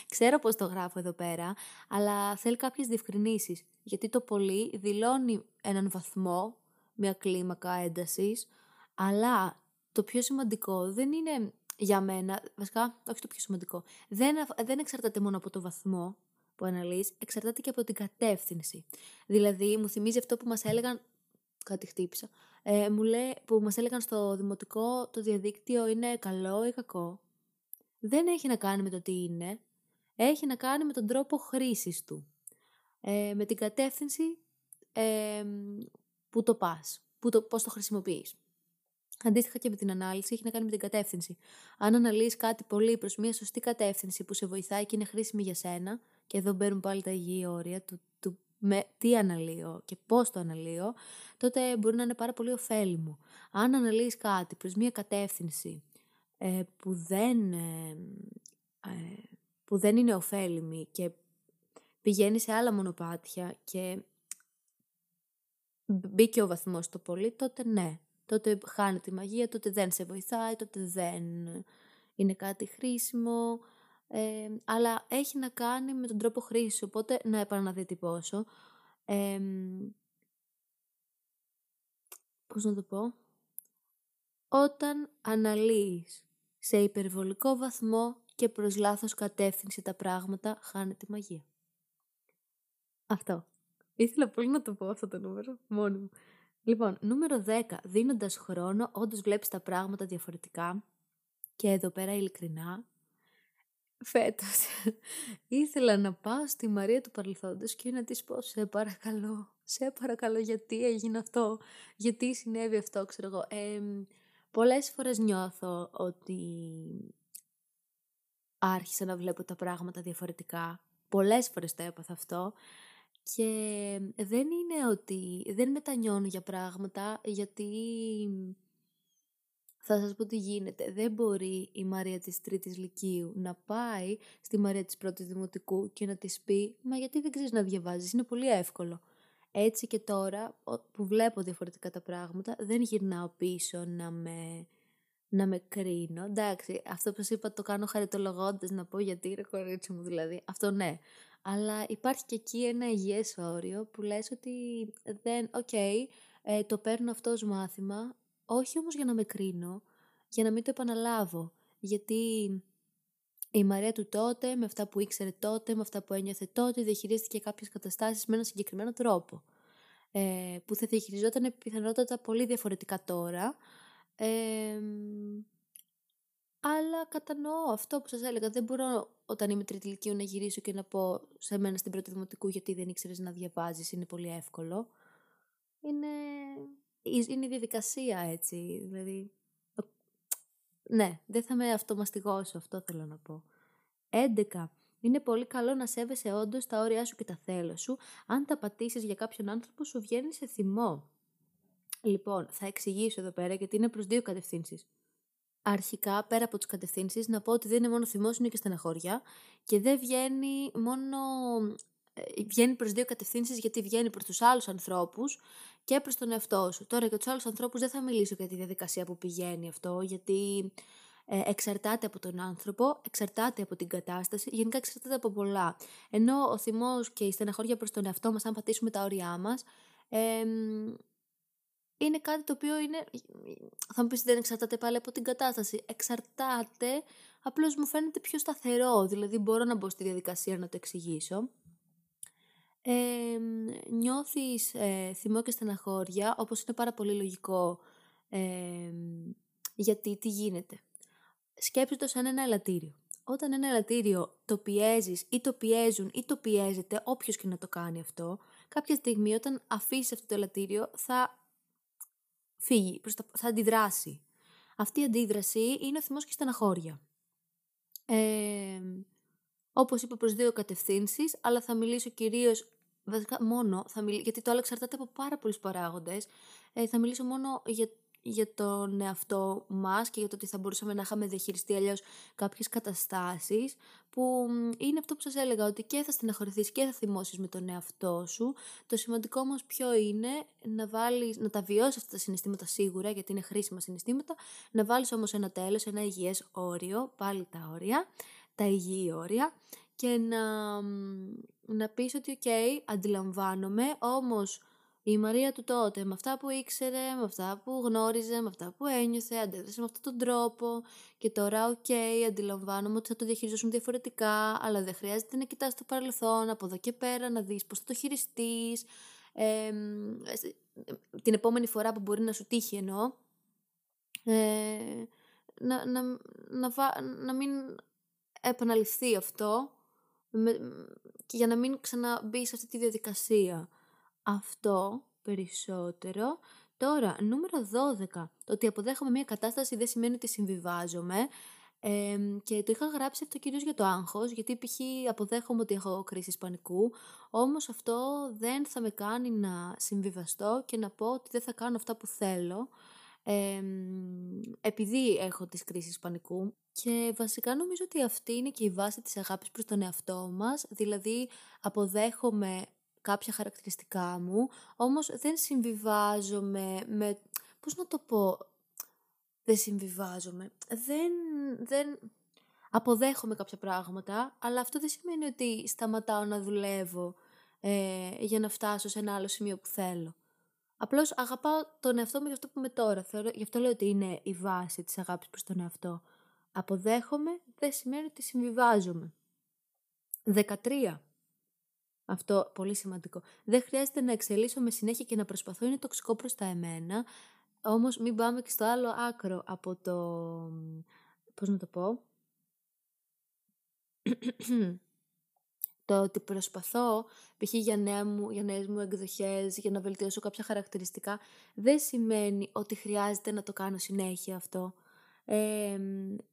Ξέρω πώς το γράφω εδώ πέρα, αλλά θέλει κάποιες διευκρινήσεις. Γιατί το πολύ δηλώνει έναν βαθμό, μια κλίμακα έντασης, αλλά το πιο σημαντικό δεν είναι για μένα, βασικά, όχι το πιο σημαντικό, δεν, δεν εξαρτάται μόνο από το βαθμό που αναλύεις, εξαρτάται και από την κατεύθυνση. Δηλαδή, μου θυμίζει αυτό που μας έλεγαν. Κάτι χτύπησα. Ε, μου λέει, που μας έλεγαν στο δημοτικό, το διαδίκτυο είναι καλό ή κακό. Δεν έχει να κάνει με το τι είναι. Έχει να κάνει με τον τρόπο χρήσης του. Ε, με την κατεύθυνση ε, που το πας. Που το, πώς το χρησιμοποιείς. Αντίστοιχα και με την ανάλυση, έχει να κάνει με την κατεύθυνση. Αν αναλύεις κάτι πολύ προς μια σωστή κατεύθυνση που σε βοηθάει και είναι χρήσιμη για σένα. Και εδώ μπαίνουν πάλι τα υγιή όρια του, του με τι αναλύω και πώς το αναλύω, τότε μπορεί να είναι πάρα πολύ ωφέλιμο. Αν αναλύεις κάτι προς μια κατεύθυνση ε, που, δεν, ε, ε, που δεν είναι ωφέλιμη και πηγαίνει σε άλλα μονοπάτια και μπήκε ο βαθμός στο πολύ, τότε ναι, τότε χάνει τη μαγεία, τότε δεν σε βοηθάει, τότε δεν είναι κάτι χρήσιμο. Ε, αλλά έχει να κάνει με τον τρόπο χρήσης, οπότε να επαναδιατυπώσω. Ε, πώς να το πω. Όταν αναλύεις σε υπερβολικό βαθμό και προς λάθος κατεύθυνση τα πράγματα, χάνει τη μαγεία. Αυτό. Ήθελα πολύ να το πω αυτό το νούμερο, μόνη μου. Λοιπόν, νούμερο δέκα. Δίνοντας χρόνο, όντως βλέπεις τα πράγματα διαφορετικά. Και εδώ πέρα ειλικρινά, φέτος ήθελα να πάω στη Μαρία του παρελθόντος και να της πω σε παρακαλώ, σε παρακαλώ γιατί έγινε αυτό, γιατί συνέβη αυτό, ξέρω εγώ. Ε, πολλές φορές νιώθω ότι άρχισα να βλέπω τα πράγματα διαφορετικά, πολλές φορές το έπαθα αυτό και δεν είναι ότι δεν μετανιώνω για πράγματα γιατί... Θα σας πω τι γίνεται. Δεν μπορεί η Μαρία της τρίτης λυκείου να πάει στη Μαρία της πρώτης δημοτικού και να της πει «Μα γιατί δεν ξέρεις να διαβάζεις, είναι πολύ εύκολο». Έτσι και τώρα που βλέπω διαφορετικά τα πράγματα δεν γυρνάω πίσω να με, να με κρίνω. Εντάξει, αυτό που σας είπα το κάνω χαριτολογώντας να πω γιατί είναι κορίτσι μου δηλαδή. Αυτό ναι. Αλλά υπάρχει και εκεί ένα υγιές όριο που λες ότι δεν, οκ, okay, ε, το παίρνω αυτό ως μάθημα. Όχι όμως για να με κρίνω, για να μην το επαναλάβω. Γιατί η Μαρία του τότε, με αυτά που ήξερε τότε, με αυτά που ένιωθε τότε, διαχειρίστηκε κάποιες καταστάσεις με έναν συγκεκριμένο τρόπο. Ε, που θα διαχειριζόταν πιθανότατα πολύ διαφορετικά τώρα. Ε, αλλά κατανοώ αυτό που σας έλεγα. Δεν μπορώ όταν είμαι τρίτη λυκείου να γυρίσω και να πω σε μένα στην πρώτη δημοτικού γιατί δεν ήξερες να διαβάζεις, είναι πολύ εύκολο. Είναι... Είναι η διαδικασία έτσι, δηλαδή, ναι, δεν θα με αυτομαστιγώσω, αυτό θέλω να πω. έντεκα. Είναι πολύ καλό να σέβεσαι όντως τα όρια σου και τα θέλω σου, αν τα πατήσεις για κάποιον άνθρωπο σου βγαίνει σε θυμό. Λοιπόν, θα εξηγήσω εδώ πέρα γιατί είναι προς δύο κατευθύνσεις. Αρχικά, πέρα από τις κατευθύνσεις, να πω ότι δεν είναι μόνο θυμός, είναι και στεναχώρια και δεν βγαίνει μόνο... Βγαίνει προς δύο κατευθύνσεις γιατί βγαίνει προς τους άλλους ανθρώπους και προς τον εαυτό σου. Τώρα για τους άλλους ανθρώπους δεν θα μιλήσω για τη διαδικασία που πηγαίνει αυτό, γιατί ε, εξαρτάται από τον άνθρωπο, εξαρτάται από την κατάσταση, γενικά εξαρτάται από πολλά. Ενώ ο θυμός και η στεναχώρια προς τον εαυτό μας, αν πατήσουμε τα όρια μας, ε, είναι κάτι το οποίο είναι, θα μου πεις δεν εξαρτάται πάλι από την κατάσταση, εξαρτάται, απλώς μου φαίνεται πιο σταθερό, δηλαδή μπορώ να μπω στη διαδικασία να το εξηγήσω. Ε, νιώθεις ε, θυμό και στεναχώρια, όπως είναι πάρα πολύ λογικό, ε, γιατί τι γίνεται. Σκέψου το σαν ένα ελαττήριο. Όταν ένα ελαττήριο το πιέζεις ή το πιέζουν ή το πιέζεται, όποιος και να το κάνει αυτό, κάποια στιγμή όταν αφήσεις αυτό το ελαττήριο θα φύγει, θα αντιδράσει. Αυτή η αντίδραση είναι ο θυμός και στεναχώρια. Ε, όπως είπα, προς δύο κατευθύνσεις, αλλά θα μιλήσω κυρίως, βασικά μόνο, θα μιλ, γιατί το άλλο εξαρτάται από πάρα πολλούς παράγοντες, ε, θα μιλήσω μόνο για, για τον εαυτό μας και για το ότι θα μπορούσαμε να είχαμε διαχειριστεί αλλιώς κάποιες καταστάσεις, που είναι αυτό που σας έλεγα, ότι και θα στεναχωρηθείς και θα θυμώσεις με τον εαυτό σου. Το σημαντικό όμως ποιο είναι, να, βάλεις, να τα βιώσεις αυτά τα συναισθήματα σίγουρα, γιατί είναι χρήσιμα συναισθήματα, να βάλεις όμως ένα τέλος, ένα υγιές όριο, πάλι τα όρια, τα υγιή όρια, και να, να πεις ότι ok, αντιλαμβάνομαι, όμως η Μαρία του τότε με αυτά που ήξερε, με αυτά που γνώριζε, με αυτά που ένιωθε, αντέδρασε με αυτόν τον τρόπο και τώρα ok, αντιλαμβάνομαι ότι θα το διαχειριζόσουν διαφορετικά, αλλά δεν χρειάζεται να κοιτάς το παρελθόν, από εδώ και πέρα να δεις πώς θα το χειριστείς, ε, την επόμενη φορά που μπορεί να σου τύχει εννοώ, ε, να, να, να, να, να μην επαναληφθεί αυτό με, και για να μην ξαναμπεί σε αυτή τη διαδικασία. Αυτό περισσότερο. Τώρα, νούμερο δώδεκα. Το ότι αποδέχομαι μια κατάσταση δεν σημαίνει ότι συμβιβάζομαι. Ε, και το είχα γράψει αυτό κυρίως για το άγχος, γιατί π.χ. αποδέχομαι ότι έχω κρίσεις πανικού, όμως αυτό δεν θα με κάνει να συμβιβαστώ και να πω ότι δεν θα κάνω αυτά που θέλω, Ε, επειδή έχω τις κρίσεις πανικού. Και βασικά νομίζω ότι αυτή είναι και η βάση της αγάπης προς τον εαυτό μας, δηλαδή αποδέχομαι κάποια χαρακτηριστικά μου, όμως δεν συμβιβάζομαι με, πώς να το πω, δεν συμβιβάζομαι, δεν, δεν αποδέχομαι κάποια πράγματα, αλλά αυτό δεν σημαίνει ότι σταματάω να δουλεύω ε, για να φτάσω σε ένα άλλο σημείο που θέλω. Απλώς αγαπάω τον εαυτό μου για αυτό που είμαι τώρα. Θεωρώ, γι' αυτό λέω ότι είναι η βάση της αγάπης προς τον εαυτό. Αποδέχομαι δεν σημαίνει ότι συμβιβάζομαι. δεκατρία. Αυτό πολύ σημαντικό. Δεν χρειάζεται να εξελίσσομαι συνέχεια και να προσπαθώ. Είναι τοξικό προς τα εμένα. Όμως μην πάμε και στο άλλο άκρο από το... Πώς να το πω... Το ότι προσπαθώ, π.χ. για, για νέες μου εκδοχές, για να βελτιώσω κάποια χαρακτηριστικά, δεν σημαίνει ότι χρειάζεται να το κάνω συνέχεια αυτό. Ε,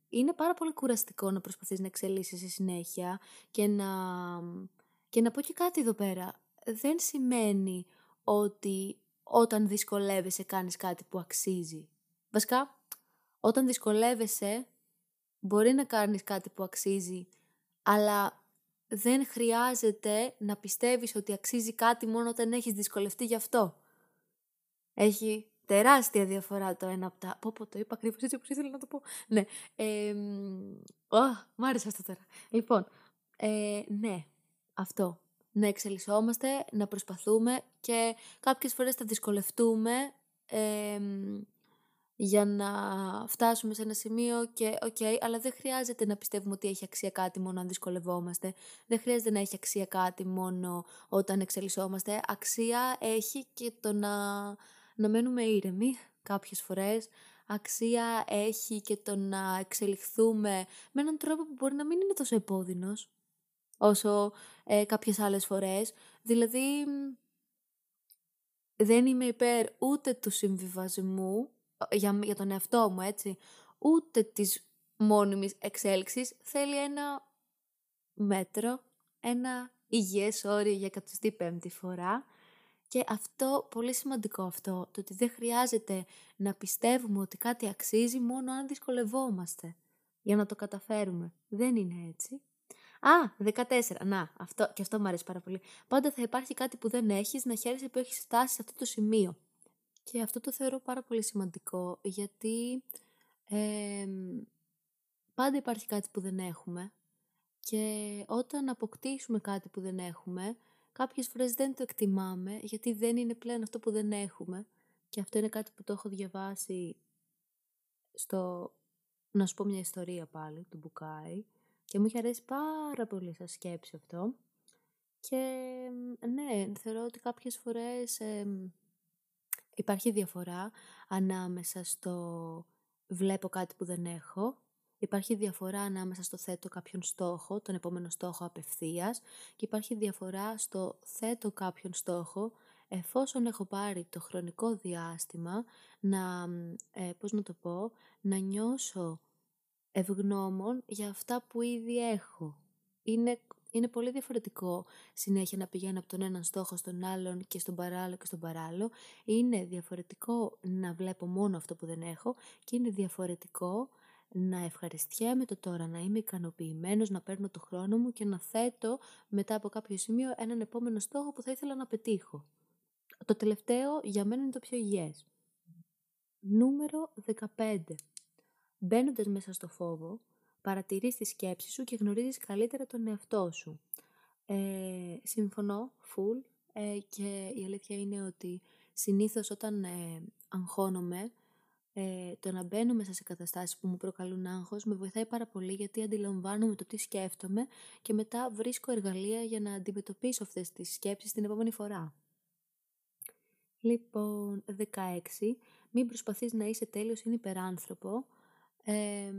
είναι πάρα πολύ κουραστικό να προσπαθείς να εξελίσσεσαι συνέχεια και να, και να πω και κάτι εδώ πέρα. Δεν σημαίνει ότι όταν δυσκολεύεσαι κάνεις κάτι που αξίζει. Βασικά, όταν δυσκολεύεσαι μπορεί να κάνεις κάτι που αξίζει, αλλά... δεν χρειάζεται να πιστεύεις ότι αξίζει κάτι μόνο όταν έχεις δυσκολευτεί γι' αυτό. Έχει τεράστια διαφορά το ένα από τα... Πω πω, το είπα ακριβώς έτσι όπως ήθελα να το πω. Ναι. Ε, oh, μ' άρεσε αυτό τώρα. Λοιπόν, ε, ναι, αυτό. Να εξελισσόμαστε, να προσπαθούμε και κάποιες φορές θα δυσκολευτούμε ε, για να φτάσουμε σε ένα σημείο και οκ, okay, αλλά δεν χρειάζεται να πιστεύουμε ότι έχει αξία κάτι μόνο αν δυσκολευόμαστε. Δεν χρειάζεται να έχει αξία κάτι μόνο όταν εξελισσόμαστε. Αξία έχει και το να, να μένουμε ήρεμοι κάποιες φορές. Αξία έχει και το να εξελιχθούμε με έναν τρόπο που μπορεί να μην είναι τόσο επώδυνος όσο ε, κάποιες άλλες φορές. Δηλαδή δεν είμαι υπέρ ούτε του συμβιβασμού, Για, για τον εαυτό μου, έτσι, ούτε της μόνιμης εξέλιξης. Θέλει ένα μέτρο, ένα υγιές όριο για εκατοστή πέμπτη φορά. Και αυτό, πολύ σημαντικό αυτό, το ότι δεν χρειάζεται να πιστεύουμε ότι κάτι αξίζει μόνο αν δυσκολευόμαστε για να το καταφέρουμε. Δεν είναι έτσι. Α, δεκατέσσερα. Να, αυτό, και αυτό μου αρέσει πάρα πολύ. Πάντα θα υπάρχει κάτι που δεν έχεις, να χαίρεσαι που έχεις φτάσει σε αυτό το σημείο. Και αυτό το θεωρώ πάρα πολύ σημαντικό, γιατί ε, πάντα υπάρχει κάτι που δεν έχουμε. Και όταν αποκτήσουμε κάτι που δεν έχουμε, κάποιες φορές δεν το εκτιμάμε, γιατί δεν είναι πλέον αυτό που δεν έχουμε. Και αυτό είναι κάτι που το έχω διαβάσει στο... Να σου πω μια ιστορία πάλι, του Μπουκάη. Και μου είχε αρέσει πάρα πολύ σαν σκέψη αυτό. Και ναι, θεωρώ ότι κάποιες φορές ε, υπάρχει διαφορά ανάμεσα στο βλέπω κάτι που δεν έχω. Υπάρχει διαφορά ανάμεσα στο θέτω κάποιον στόχο, τον επόμενο στόχο απευθείας. Και υπάρχει διαφορά στο θέτω κάποιον στόχο, εφόσον έχω πάρει το χρονικό διάστημα να, ε, πώς να το πω, να νιώσω ευγνώμων για αυτά που ήδη έχω. Είναι, είναι πολύ διαφορετικό συνέχεια να πηγαίνω από τον έναν στόχο στον άλλον και στον παράλληλο και στον παράλληλο. Είναι διαφορετικό να βλέπω μόνο αυτό που δεν έχω και είναι διαφορετικό να ευχαριστιέμαι το τώρα, να είμαι ικανοποιημένος, να παίρνω το χρόνο μου και να θέτω μετά από κάποιο σημείο έναν επόμενο στόχο που θα ήθελα να πετύχω. Το τελευταίο για μένα είναι το πιο υγιές. Νούμερο δεκαπέντε. Μπαίνοντας μέσα στο φόβο, παρατηρείς τη σκέψη σου και γνωρίζεις καλύτερα τον εαυτό σου. Ε, συμφωνώ, full, ε, και η αλήθεια είναι ότι συνήθως όταν ε, αγχώνομαι, ε, το να μπαίνω μέσα σε καταστάσεις που μου προκαλούν άγχος με βοηθάει πάρα πολύ, γιατί αντιλαμβάνομαι το τι σκέφτομαι και μετά βρίσκω εργαλεία για να αντιμετωπίσω αυτές τις σκέψεις την επόμενη φορά. Λοιπόν, δεκαέξι. Μην προσπαθείς να είσαι τέλειος, είναι υπεράνθρωπο. Ε,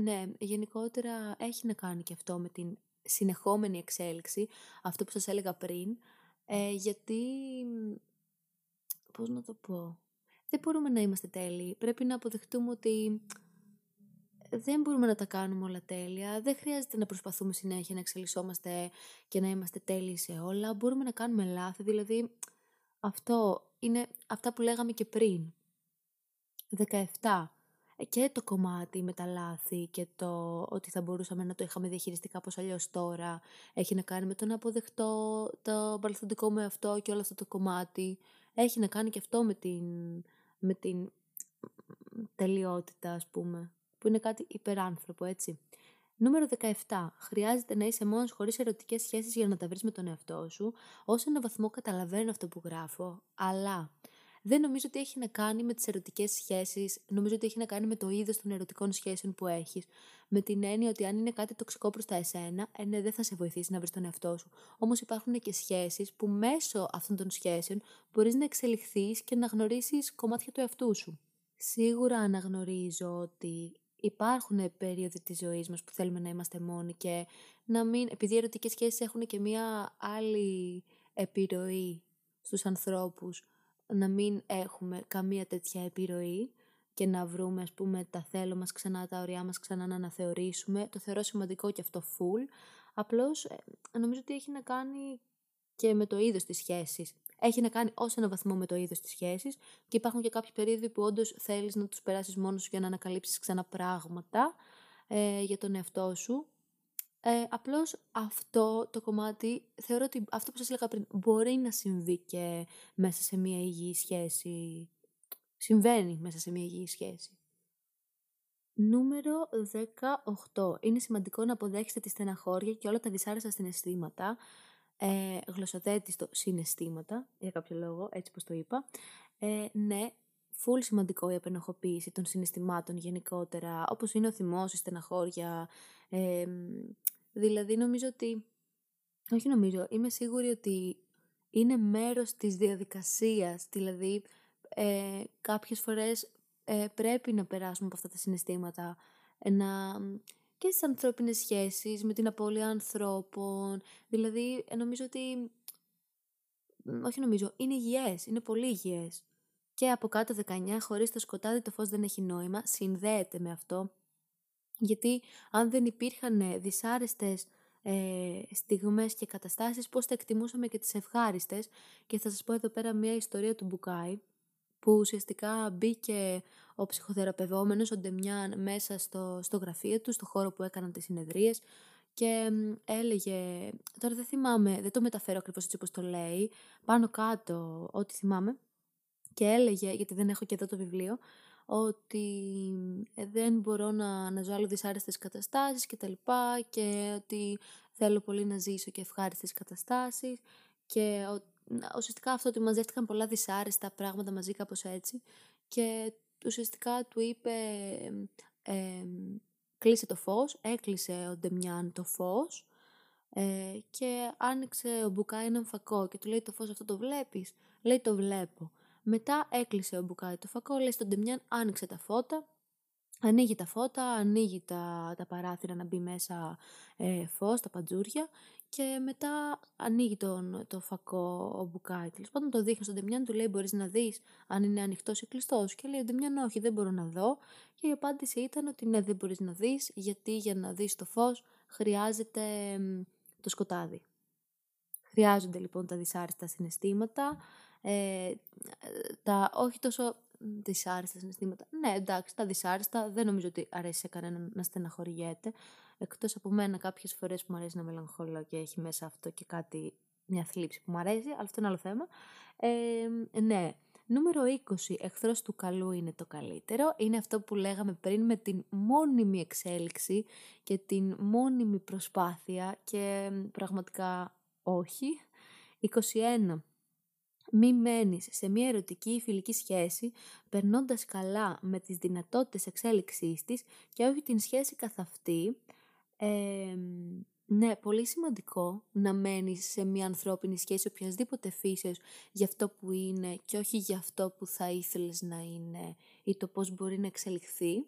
ναι, γενικότερα έχει να κάνει και αυτό με την συνεχόμενη εξέλιξη, αυτό που σας έλεγα πριν, ε, γιατί, πώς να το πω, δεν μπορούμε να είμαστε τέλειοι, πρέπει να αποδεχτούμε ότι δεν μπορούμε να τα κάνουμε όλα τέλεια, δεν χρειάζεται να προσπαθούμε συνέχεια να εξελισσόμαστε και να είμαστε τέλειοι σε όλα, μπορούμε να κάνουμε λάθη, δηλαδή αυτό είναι αυτά που λέγαμε και πριν. δεκαεπτά. Και το κομμάτι με τα λάθη και το ότι θα μπορούσαμε να το είχαμε διαχειριστεί κάπως αλλιώς τώρα έχει να κάνει με το να αποδεχτώ το παρελθοντικό μου εαυτό και όλο αυτό το κομμάτι. Έχει να κάνει και αυτό με την, με την τελειότητα, ας πούμε, που είναι κάτι υπεράνθρωπο, έτσι. Νούμερο δεκαεπτά. Χρειάζεται να είσαι μόνος χωρίς ερωτικές σχέσεις για να τα βρεις με τον εαυτό σου. Ως ένα βαθμό καταλαβαίνω αυτό που γράφω, αλλά... δεν νομίζω ότι έχει να κάνει με τις ερωτικές σχέσεις, νομίζω ότι έχει να κάνει με το είδος των ερωτικών σχέσεων που έχεις. Με την έννοια ότι αν είναι κάτι τοξικό προς τα εσένα, ε, ναι, δεν θα σε βοηθήσει να βρεις τον εαυτό σου. Όμως υπάρχουν και σχέσεις που μέσω αυτών των σχέσεων μπορείς να εξελιχθείς και να γνωρίσεις κομμάτια του εαυτού σου. Σίγουρα αναγνωρίζω ότι υπάρχουν περίοδοι της ζωής μας που θέλουμε να είμαστε μόνοι και να μην. Επειδή οι ερωτικές σχέσεις έχουν και μία άλλη επιρροή στους ανθρώπους, να μην έχουμε καμία τέτοια επιρροή και να βρούμε, ας πούμε, τα θέλω μας ξανά, τα ωριά μας ξανά, να αναθεωρήσουμε. Το θεωρώ σημαντικό και αυτό full. Απλώς νομίζω ότι έχει να κάνει και με το είδος της σχέσης. Έχει να κάνει ως ένα βαθμό με το είδος της σχέσης και υπάρχουν και κάποιοι περίοδοι που όντως θέλεις να τους περάσεις μόνος σου για να ανακαλύψεις ξανά πράγματα ε, για τον εαυτό σου. Ε, απλώς αυτό το κομμάτι, θεωρώ ότι αυτό που σας έλεγα πριν μπορεί να συμβεί και μέσα σε μια υγιή σχέση. Συμβαίνει μέσα σε μια υγιή σχέση. Νούμερο δεκαοκτώ. Είναι σημαντικό να αποδέχεστε τη στεναχώρια και όλα τα δυσάρεστα συναισθήματα. Ε, γλωσσοθέτηστο συναισθήματα, για κάποιο λόγο, έτσι πως το είπα. Ε, ναι. Φουλ σημαντικό η απενοχοποίηση των συναισθημάτων γενικότερα, όπως είναι ο θυμός, η στεναχώρια. Ε, δηλαδή νομίζω ότι, όχι νομίζω, είμαι σίγουρη ότι είναι μέρος της διαδικασίας. Δηλαδή ε, κάποιες φορές ε, πρέπει να περάσουμε από αυτά τα συναισθήματα ε, να, και στις ανθρώπινες σχέσεις, με την απώλεια ανθρώπων. Δηλαδή ε, νομίζω ότι, όχι νομίζω, είναι υγιές, είναι πολύ υγιές. Και από κάτω δεκαεννιά, χωρίς το σκοτάδι το φως δεν έχει νόημα, συνδέεται με αυτό. Γιατί αν δεν υπήρχαν δυσάρεστες ε, στιγμές και καταστάσεις, πώς θα εκτιμούσαμε και τις ευχάριστες. Και θα σας πω εδώ πέρα μια ιστορία του Μπουκάη, που ουσιαστικά μπήκε ο ψυχοθεραπευόμενος, ο Ντεμιάν, μέσα στο, στο γραφείο του, στο χώρο που έκαναν τις συνεδρίες. και έλεγε, τώρα δεν θυμάμαι, δεν το μεταφέρω ακριβώς έτσι όπως το λέει, πάνω κάτω ό,τι θυμάμαι, και έλεγε, γιατί δεν έχω και εδώ το βιβλίο, ότι δεν μπορώ να, να ζω άλλο δυσάρεστες καταστάσεις και τα λοιπά, και ότι θέλω πολύ να ζήσω και ευχάριστες καταστάσεις, και ο, ουσιαστικά αυτό ότι μαζεύτηκαν πολλά δυσάρεστα πράγματα μαζί κάπως έτσι, και ουσιαστικά του είπε ε, ε, κλείσε το φως, έκλεισε ο Ντεμιάν το φως ε, και άνοιξε ο Μπουκάι έναν φακό και του λέει το φως αυτό το βλέπεις, λέει το βλέπω. Μετά έκλεισε ο Μπουκάι το φακό, λέει στον Ντεμιάν άνοιξε τα φώτα, ανοίγει τα φώτα, ανοίγει τα, τα παράθυρα να μπει μέσα ε, φως, τα παντζούρια, και μετά ανοίγει τον, το φακό ο Μπουκάι. Τέλος πάντων το δείχνει στον Ντεμιάν, του λέει μπορείς να δεις αν είναι ανοιχτός ή κλειστός, και λέει ο Ντεμιάν όχι δεν μπορώ να δω, και η απάντηση ήταν ότι ναι δεν μπορείς να δεις, γιατί για να δεις το φως χρειάζεται ε, το σκοτάδι. Χρειάζονται λοιπόν τα δυσάρεστα συναισθήματα, ε, τα όχι τόσο δυσάρεστα συναισθήματα. Ναι, εντάξει, τα δυσάρεστα δεν νομίζω ότι αρέσει σε κανέναν να στεναχωριέται, εκτός από μένα κάποιες φορές που μου αρέσει να μελαγχολώ και έχει μέσα αυτό και κάτι, μια θλίψη που μου αρέσει, αλλά αυτό είναι άλλο θέμα. Ε, ναι, νούμερο είκοσι, εχθρός του καλού είναι το καλύτερο. Είναι αυτό που λέγαμε πριν με την μόνιμη εξέλιξη και την μόνιμη προσπάθεια και πραγματικά... όχι. είκοσι ένα. Μη μένεις σε μια ερωτική ή φιλική σχέση, περνώντας καλά με τις δυνατότητες εξέλιξής της και όχι την σχέση καθ' αυτή. Ε, ναι, πολύ σημαντικό να μένεις σε μια ανθρώπινη σχέση οποιασδήποτε φύσεως για αυτό που είναι και όχι για αυτό που θα ήθελες να είναι ή το πώς μπορεί να εξελιχθεί.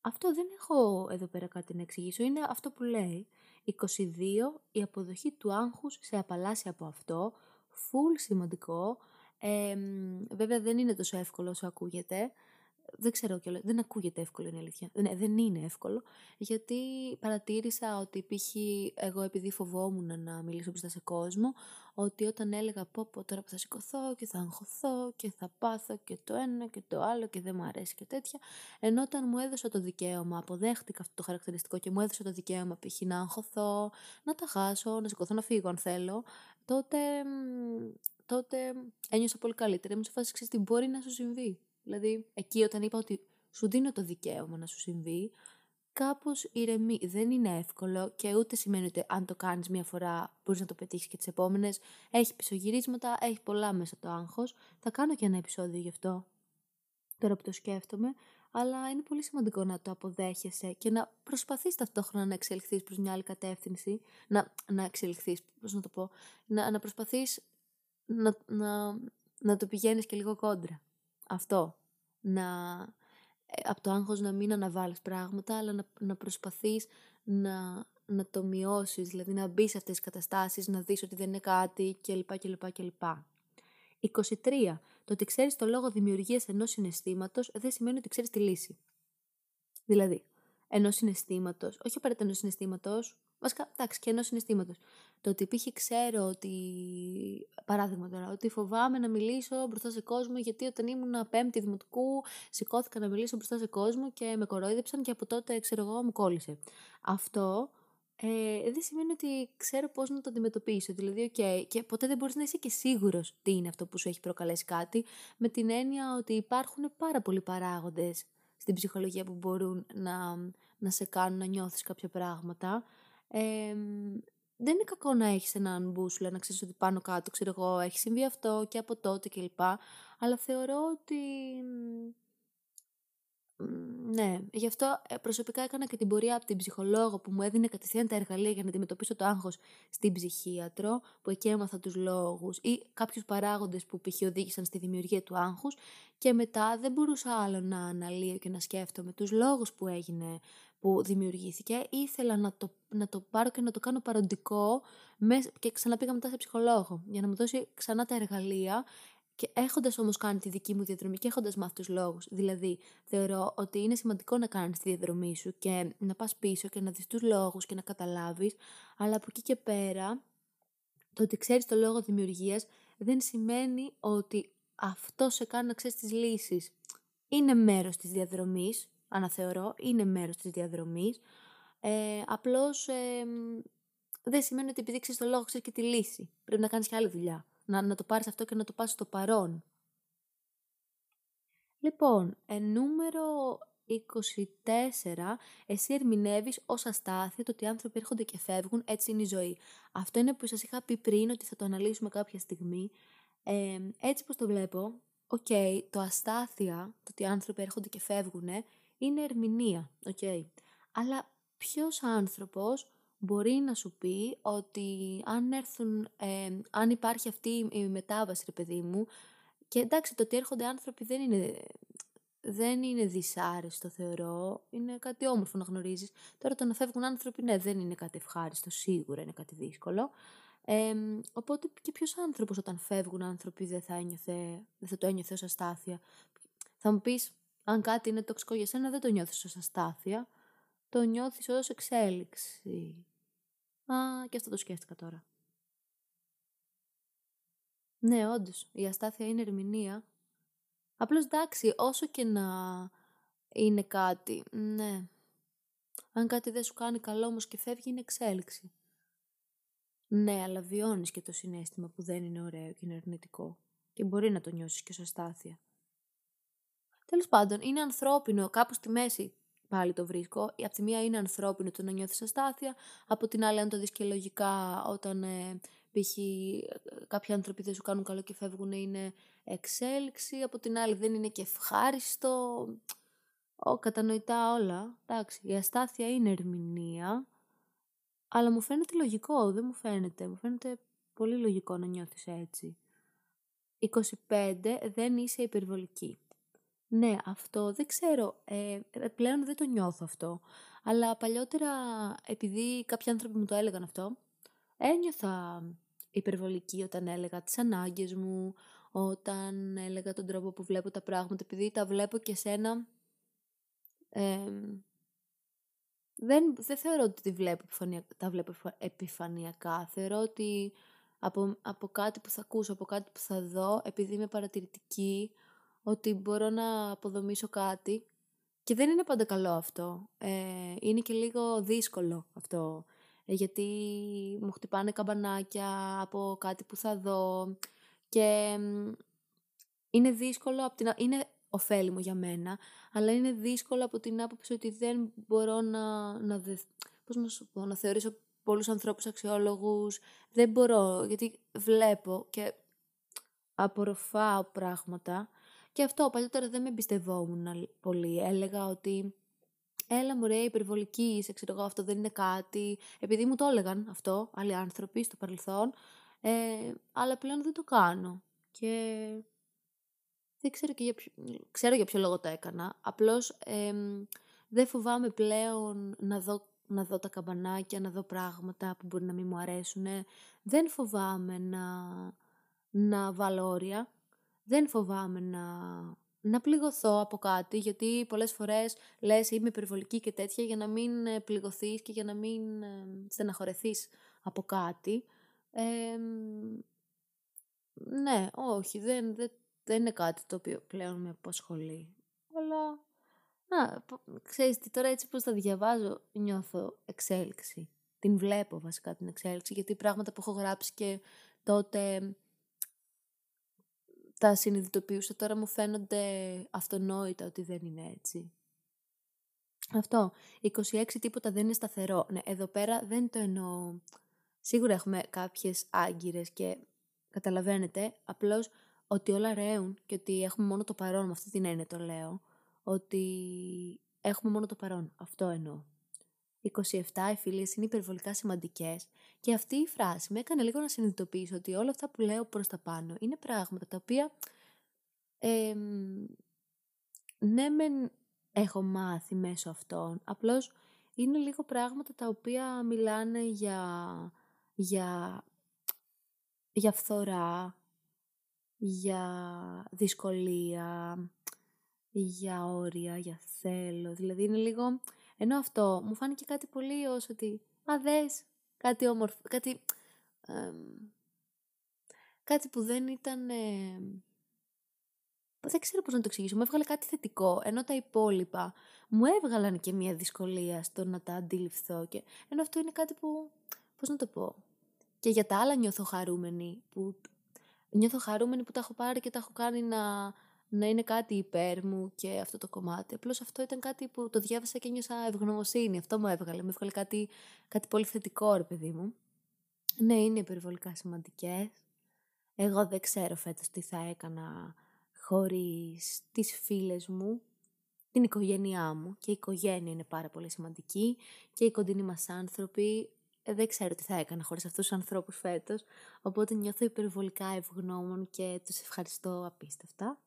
Αυτό δεν έχω εδώ πέρα κάτι να εξηγήσω, είναι αυτό που λέει. είκοσι δύο. Η αποδοχή του άγχους σε απαλλάσσει από αυτό. Φουλ σημαντικό. Ε, βέβαια δεν είναι τόσο εύκολο όσο ακούγεται. Δεν ξέρω κιόλας. Δεν ακούγεται εύκολο είναι η αλήθεια. Ναι, δεν είναι εύκολο. Γιατί παρατήρησα ότι π.χ. εγώ επειδή φοβόμουν να μιλήσω μπροστά σε κόσμο, ότι όταν έλεγα πω πω τώρα που θα σηκωθώ και θα αγχωθώ και θα πάθω και το ένα και το άλλο και δεν μου αρέσει και τέτοια, ενώ όταν μου έδωσα το δικαίωμα, αποδέχτηκα αυτό το χαρακτηριστικό και μου έδωσα το δικαίωμα π.χ. να αγχωθώ, να τα χάσω, να σηκωθώ, να φύγω αν θέλω, τότε, τότε ένιωσα πολύ καλύτερα. Ήμουν σε φάση, ξέρεις τι μπορεί να σου συμβεί. Δηλαδή, εκεί όταν είπα ότι σου δίνω το δικαίωμα να σου συμβεί, κάπως ηρεμεί. Δεν είναι εύκολο και ούτε σημαίνει ότι αν το κάνεις μία φορά μπορείς να το πετύχεις και τις επόμενες. Έχει πισωγυρίσματα, έχει πολλά μέσα το άγχος. Θα κάνω και ένα επεισόδιο γι' αυτό, τώρα που το σκέφτομαι. Αλλά είναι πολύ σημαντικό να το αποδέχεσαι και να προσπαθείς ταυτόχρονα να εξελιχθείς προς μια άλλη κατεύθυνση. Να, να εξελιχθείς, πώς να το πω, να, να προσπαθείς να, να, να το πηγαίνεις και λίγο κόντρα. Αυτό, να, από το άγχος να μην αναβάλεις πράγματα, αλλά να, να προσπαθείς να, να το μειώσεις, δηλαδή να μπεις σε αυτές τις καταστάσεις, να δεις ότι δεν είναι κάτι κλπ. κλπ, κλπ. είκοσι τρία. Το ότι ξέρεις το λόγο δημιουργίας ενός συναισθήματος δεν σημαίνει ότι ξέρεις τη λύση. Δηλαδή, ενός συναισθήματος, όχι απαραίτητα ενός συναισθήματος, βασικά, εντάξει, και ενός συναισθήματος. Το ότι π.χ. ξέρω ότι, παράδειγμα τώρα, ότι φοβάμαι να μιλήσω μπροστά σε κόσμο, γιατί όταν ήμουν πέμπτη δημοτικού σηκώθηκα να μιλήσω μπροστά σε κόσμο και με κορόιδεψαν και από τότε, ξέρω εγώ, μου κόλλησε. Αυτό ε, δεν σημαίνει ότι ξέρω πώς να το αντιμετωπίσω. Δηλαδή, okay, και ποτέ δεν μπορείς να είσαι και σίγουρος τι είναι αυτό που σου έχει προκαλέσει κάτι, με την έννοια ότι υπάρχουν πάρα πολλοί παράγοντες στην ψυχολογία που μπορούν να, να σε κάνουν να νιώθεις κάποια πράγματα. Ε, δεν είναι κακό να έχεις έναν μπούσουλα, να ξέρεις ότι πάνω κάτω, ξέρω εγώ, έχει συμβεί αυτό και από τότε κλπ. Αλλά θεωρώ ότι... ναι, γι' αυτό προσωπικά έκανα και την πορεία από την ψυχολόγο που μου έδινε κατευθείαν τα εργαλεία για να αντιμετωπίσω το άγχος στην ψυχίατρο, που εκεί έμαθα τους λόγους ή κάποιους παράγοντες που π.χ. οδήγησαν στη δημιουργία του άγχους, και μετά δεν μπορούσα άλλο να αναλύω και να σκέφτομαι τους λόγους που έγινε, που δημιουργήθηκε. Ήθελα να το, να το πάρω και να το κάνω παροντικό και ξαναπήγα μετά σε ψυχολόγο για να μου δώσει ξανά τα εργαλεία. Και έχοντας όμως κάνει τη δική μου διαδρομή και έχοντας μάθει τους λόγους, δηλαδή θεωρώ ότι είναι σημαντικό να κάνεις τη διαδρομή σου και να πας πίσω και να δεις τους λόγους και να καταλάβεις, αλλά από εκεί και πέρα το ότι ξέρεις το λόγο δημιουργίας δεν σημαίνει ότι αυτό σε κάνει να ξέρεις τις λύσεις. Είναι μέρος της διαδρομής, αναθεωρώ, είναι μέρος της διαδρομής, Ε, απλώς ε, δεν σημαίνει ότι επειδή ξέρεις το λόγο, ξέρεις και τη λύση. Πρέπει να κάνεις και άλλη δουλειά. Να, να το πάρεις αυτό και να το πας στο παρόν. Λοιπόν, ε, νούμερο είκοσι τέσσερα, εσύ ερμηνεύεις ως αστάθεια το ότι οι άνθρωποι έρχονται και φεύγουν, έτσι είναι η ζωή. Αυτό είναι που σας είχα πει πριν ότι θα το αναλύσουμε κάποια στιγμή. Ε, έτσι πως το βλέπω, okay, το αστάθεια, το ότι οι άνθρωποι έρχονται και φεύγουν, είναι ερμηνεία, okay. Αλλά ποιος άνθρωπος μπορεί να σου πει ότι αν, έρθουν, ε, αν υπάρχει αυτή η μετάβαση, ρε παιδί μου, και εντάξει, το ότι έρχονται άνθρωποι δεν είναι, δεν είναι δυσάρεστο, θεωρώ. Είναι κάτι όμορφο να γνωρίζεις. Τώρα το να φεύγουν άνθρωποι, ναι, δεν είναι κάτι ευχάριστο, σίγουρα είναι κάτι δύσκολο. Ε, οπότε και ποιος άνθρωπος όταν φεύγουν άνθρωποι δεν θα, ένιωθε, δεν θα το ένιωθε ως αστάθεια. Θα μου πεις, αν κάτι είναι τοξικό για σένα, δεν το νιώθεις ως αστάθεια. Το νιώθεις ως εξέλιξη. Α, και αυτό το σκέφτηκα τώρα. Ναι, όντως, η αστάθεια είναι ερμηνεία. Απλώς εντάξει, όσο και να είναι κάτι, ναι. Αν κάτι δεν σου κάνει καλό όμως και φεύγει, είναι εξέλιξη. Ναι, αλλά βιώνεις και το συναίσθημα που δεν είναι ωραίο και είναι αρνητικό. Και μπορεί να το νιώσεις και ως αστάθεια. Τέλος πάντων, είναι ανθρώπινο, κάπου στη μέση πάλι το βρίσκω. Από τη μία είναι ανθρώπινο το να νιώθεις αστάθεια, από την άλλη αν το δεις και λογικά όταν... Ε, π.χ. κάποιοι άνθρωποι δεν σου κάνουν καλό και φεύγουν, είναι εξέλιξη, από την άλλη δεν είναι και ευχάριστο, ο, κατανοητά όλα. Εντάξει, η αστάθεια είναι ερμηνεία, αλλά μου φαίνεται λογικό, δεν μου φαίνεται. Μου φαίνεται πολύ λογικό να νιώθεις έτσι. είκοσι πέντε, δεν είσαι υπερβολική. Ναι, αυτό δεν ξέρω, ε, πλέον δεν το νιώθω αυτό, αλλά παλιότερα επειδή κάποιοι άνθρωποι μου το έλεγαν αυτό, ένιωθα υπερβολική όταν έλεγα τις ανάγκες μου, όταν έλεγα τον τρόπο που βλέπω τα πράγματα, επειδή τα βλέπω και σένα. Ε, δεν, δεν θεωρώ ότι τη βλέπω επιφανειακά, τα βλέπω επιφανειακά. Θεωρώ ότι από, από κάτι που θα ακούσω, από κάτι που θα δω, επειδή είμαι παρατηρητική, ότι μπορώ να αποδομήσω κάτι. Και δεν είναι πάντα καλό αυτό. Ε, είναι και λίγο δύσκολο αυτό. Γιατί μου χτυπάνε καμπανάκια από κάτι που θα δω και είναι δύσκολο, από την... είναι ωφέλιμο για μένα, αλλά είναι δύσκολο από την άποψη ότι δεν μπορώ να, να, δε... πώς να, σου πω, να θεωρήσω πολλούς ανθρώπους αξιόλογους, δεν μπορώ, γιατί βλέπω και απορροφάω πράγματα και αυτό παλιότερα δεν με εμπιστευόμουν πολύ, έλεγα ότι... Έλα μωρέ, υπερβολική είσαι, ξέρω εγώ, αυτό δεν είναι κάτι. Επειδή μου το έλεγαν αυτό άλλοι άνθρωποι στο παρελθόν, ε, αλλά πλέον δεν το κάνω. Και δεν ξέρω, και για ποιο... ξέρω για ποιο λόγο το έκανα. Απλώς ε, δεν φοβάμαι πλέον να δω, να δω τα καμπανάκια, να δω πράγματα που μπορεί να μην μου αρέσουν. Δεν φοβάμαι να, να βάλω όρια. Δεν φοβάμαι να... να πληγωθώ από κάτι, γιατί πολλές φορές λες είμαι υπερβολική και τέτοια για να μην πληγωθείς και για να μην στεναχωρεθείς από κάτι. Ε, ναι, όχι, δεν, δεν, δεν είναι κάτι το οποίο πλέον με απασχολεί. Αλλά, να, ξέρεις τι, τώρα έτσι πως τα διαβάζω νιώθω εξέλιξη. Την βλέπω βασικά την εξέλιξη, γιατί πράγματα που έχω γράψει και τότε... τα συνειδητοποιούσα, τώρα μου φαίνονται αυτονόητα ότι δεν είναι έτσι. Αυτό. είκοσι έξι, τίποτα δεν είναι σταθερό. Ναι, εδώ πέρα δεν το εννοώ. Σίγουρα έχουμε κάποιες άγκυρες και καταλαβαίνετε απλώς ότι όλα ρέουν και ότι έχουμε μόνο το παρόν. Με αυτή την έννοια το λέω. Ότι έχουμε μόνο το παρόν. Αυτό εννοώ. είκοσι επτά, οι φιλίες είναι υπερβολικά σημαντικές και αυτή η φράση με έκανε λίγο να συνειδητοποιήσω ότι όλα αυτά που λέω προς τα πάνω είναι πράγματα τα οποία ε, ναι μεν έχω μάθει μέσω αυτών, απλώς είναι λίγο πράγματα τα οποία μιλάνε για, για, για φθορά, για δυσκολία, για όρια, για θέλω, δηλαδή είναι λίγο... Ενώ αυτό μου φάνηκε κάτι πολύ ως ότι «Α, δες, κάτι όμορφο, κάτι, ε, κάτι που δεν ήταν ε, δεν ξέρω πώς να το εξηγήσω, μου έβγαλε κάτι θετικό, ενώ τα υπόλοιπα μου έβγαλαν και μια δυσκολία στο να τα αντιληφθώ, και... ενώ αυτό είναι κάτι που, πώς να το πω, και για τα άλλα νιώθω χαρούμενη, που, νιώθω χαρούμενη που τα έχω πάρει και τα έχω κάνει να... να είναι κάτι υπέρ μου και αυτό το κομμάτι. Απλώς αυτό ήταν κάτι που το διάβασα και νιώσα ευγνωμοσύνη. Αυτό μου έβγαλε. Μου έβγαλε κάτι, κάτι πολύ θετικό, ρε παιδί μου. Ναι, είναι υπερβολικά σημαντικές. Εγώ δεν ξέρω φέτος τι θα έκανα χωρίς τις φίλες μου, την οικογένειά μου. Και η οικογένεια είναι πάρα πολύ σημαντική. Και οι κοντινοί μας άνθρωποι. Δεν ξέρω τι θα έκανα χωρίς αυτούς τους ανθρώπους φέτος. Οπότε νιώθω υπερβολικά ευγνώμων και τους ευχαριστώ απίστευτα.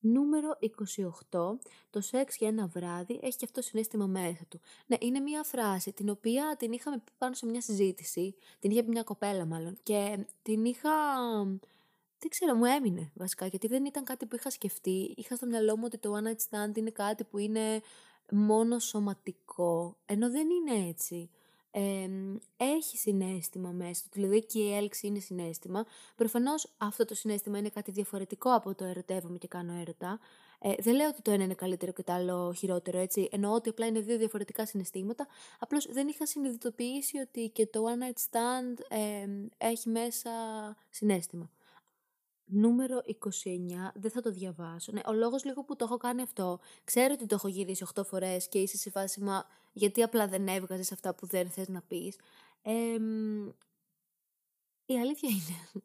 Νούμερο είκοσι οκτώ, το σεξ για ένα βράδυ έχει και αυτό συνέστημα μέσα του. Ναι, είναι μια φράση την οποία την είχαμε πει πάνω σε μια συζήτηση, την είχε πει μια κοπέλα μάλλον, και την είχα, δεν ξέρω, μου έμεινε βασικά, γιατί δεν ήταν κάτι που είχα σκεφτεί. Είχα στο μυαλό μου ότι το one night stand είναι κάτι που είναι μόνο σωματικό, ενώ δεν είναι έτσι. Ε, έχει συναίσθημα μέσα του, δηλαδή και η έλξη είναι συναίσθημα. Προφανώς αυτό το συναίσθημα είναι κάτι διαφορετικό από το ερωτεύομαι και κάνω έρωτα. Ε, δεν λέω ότι το ένα είναι καλύτερο και το άλλο χειρότερο, έτσι. Εννοώ ότι απλά είναι δύο διαφορετικά συναισθήματα. Απλώς δεν είχα συνειδητοποιήσει ότι και το one night stand ε, έχει μέσα συναίσθημα. Νούμερο είκοσι εννιά, δεν θα το διαβάσω. Ναι, ο λόγος λίγο που το έχω κάνει αυτό, ξέρω ότι το έχω γυρίσει οκτώ φορές και είσαι σε φάση, μα γιατί απλά δεν έβγαζες αυτά που δεν θες να πεις. Ε, η αλήθεια είναι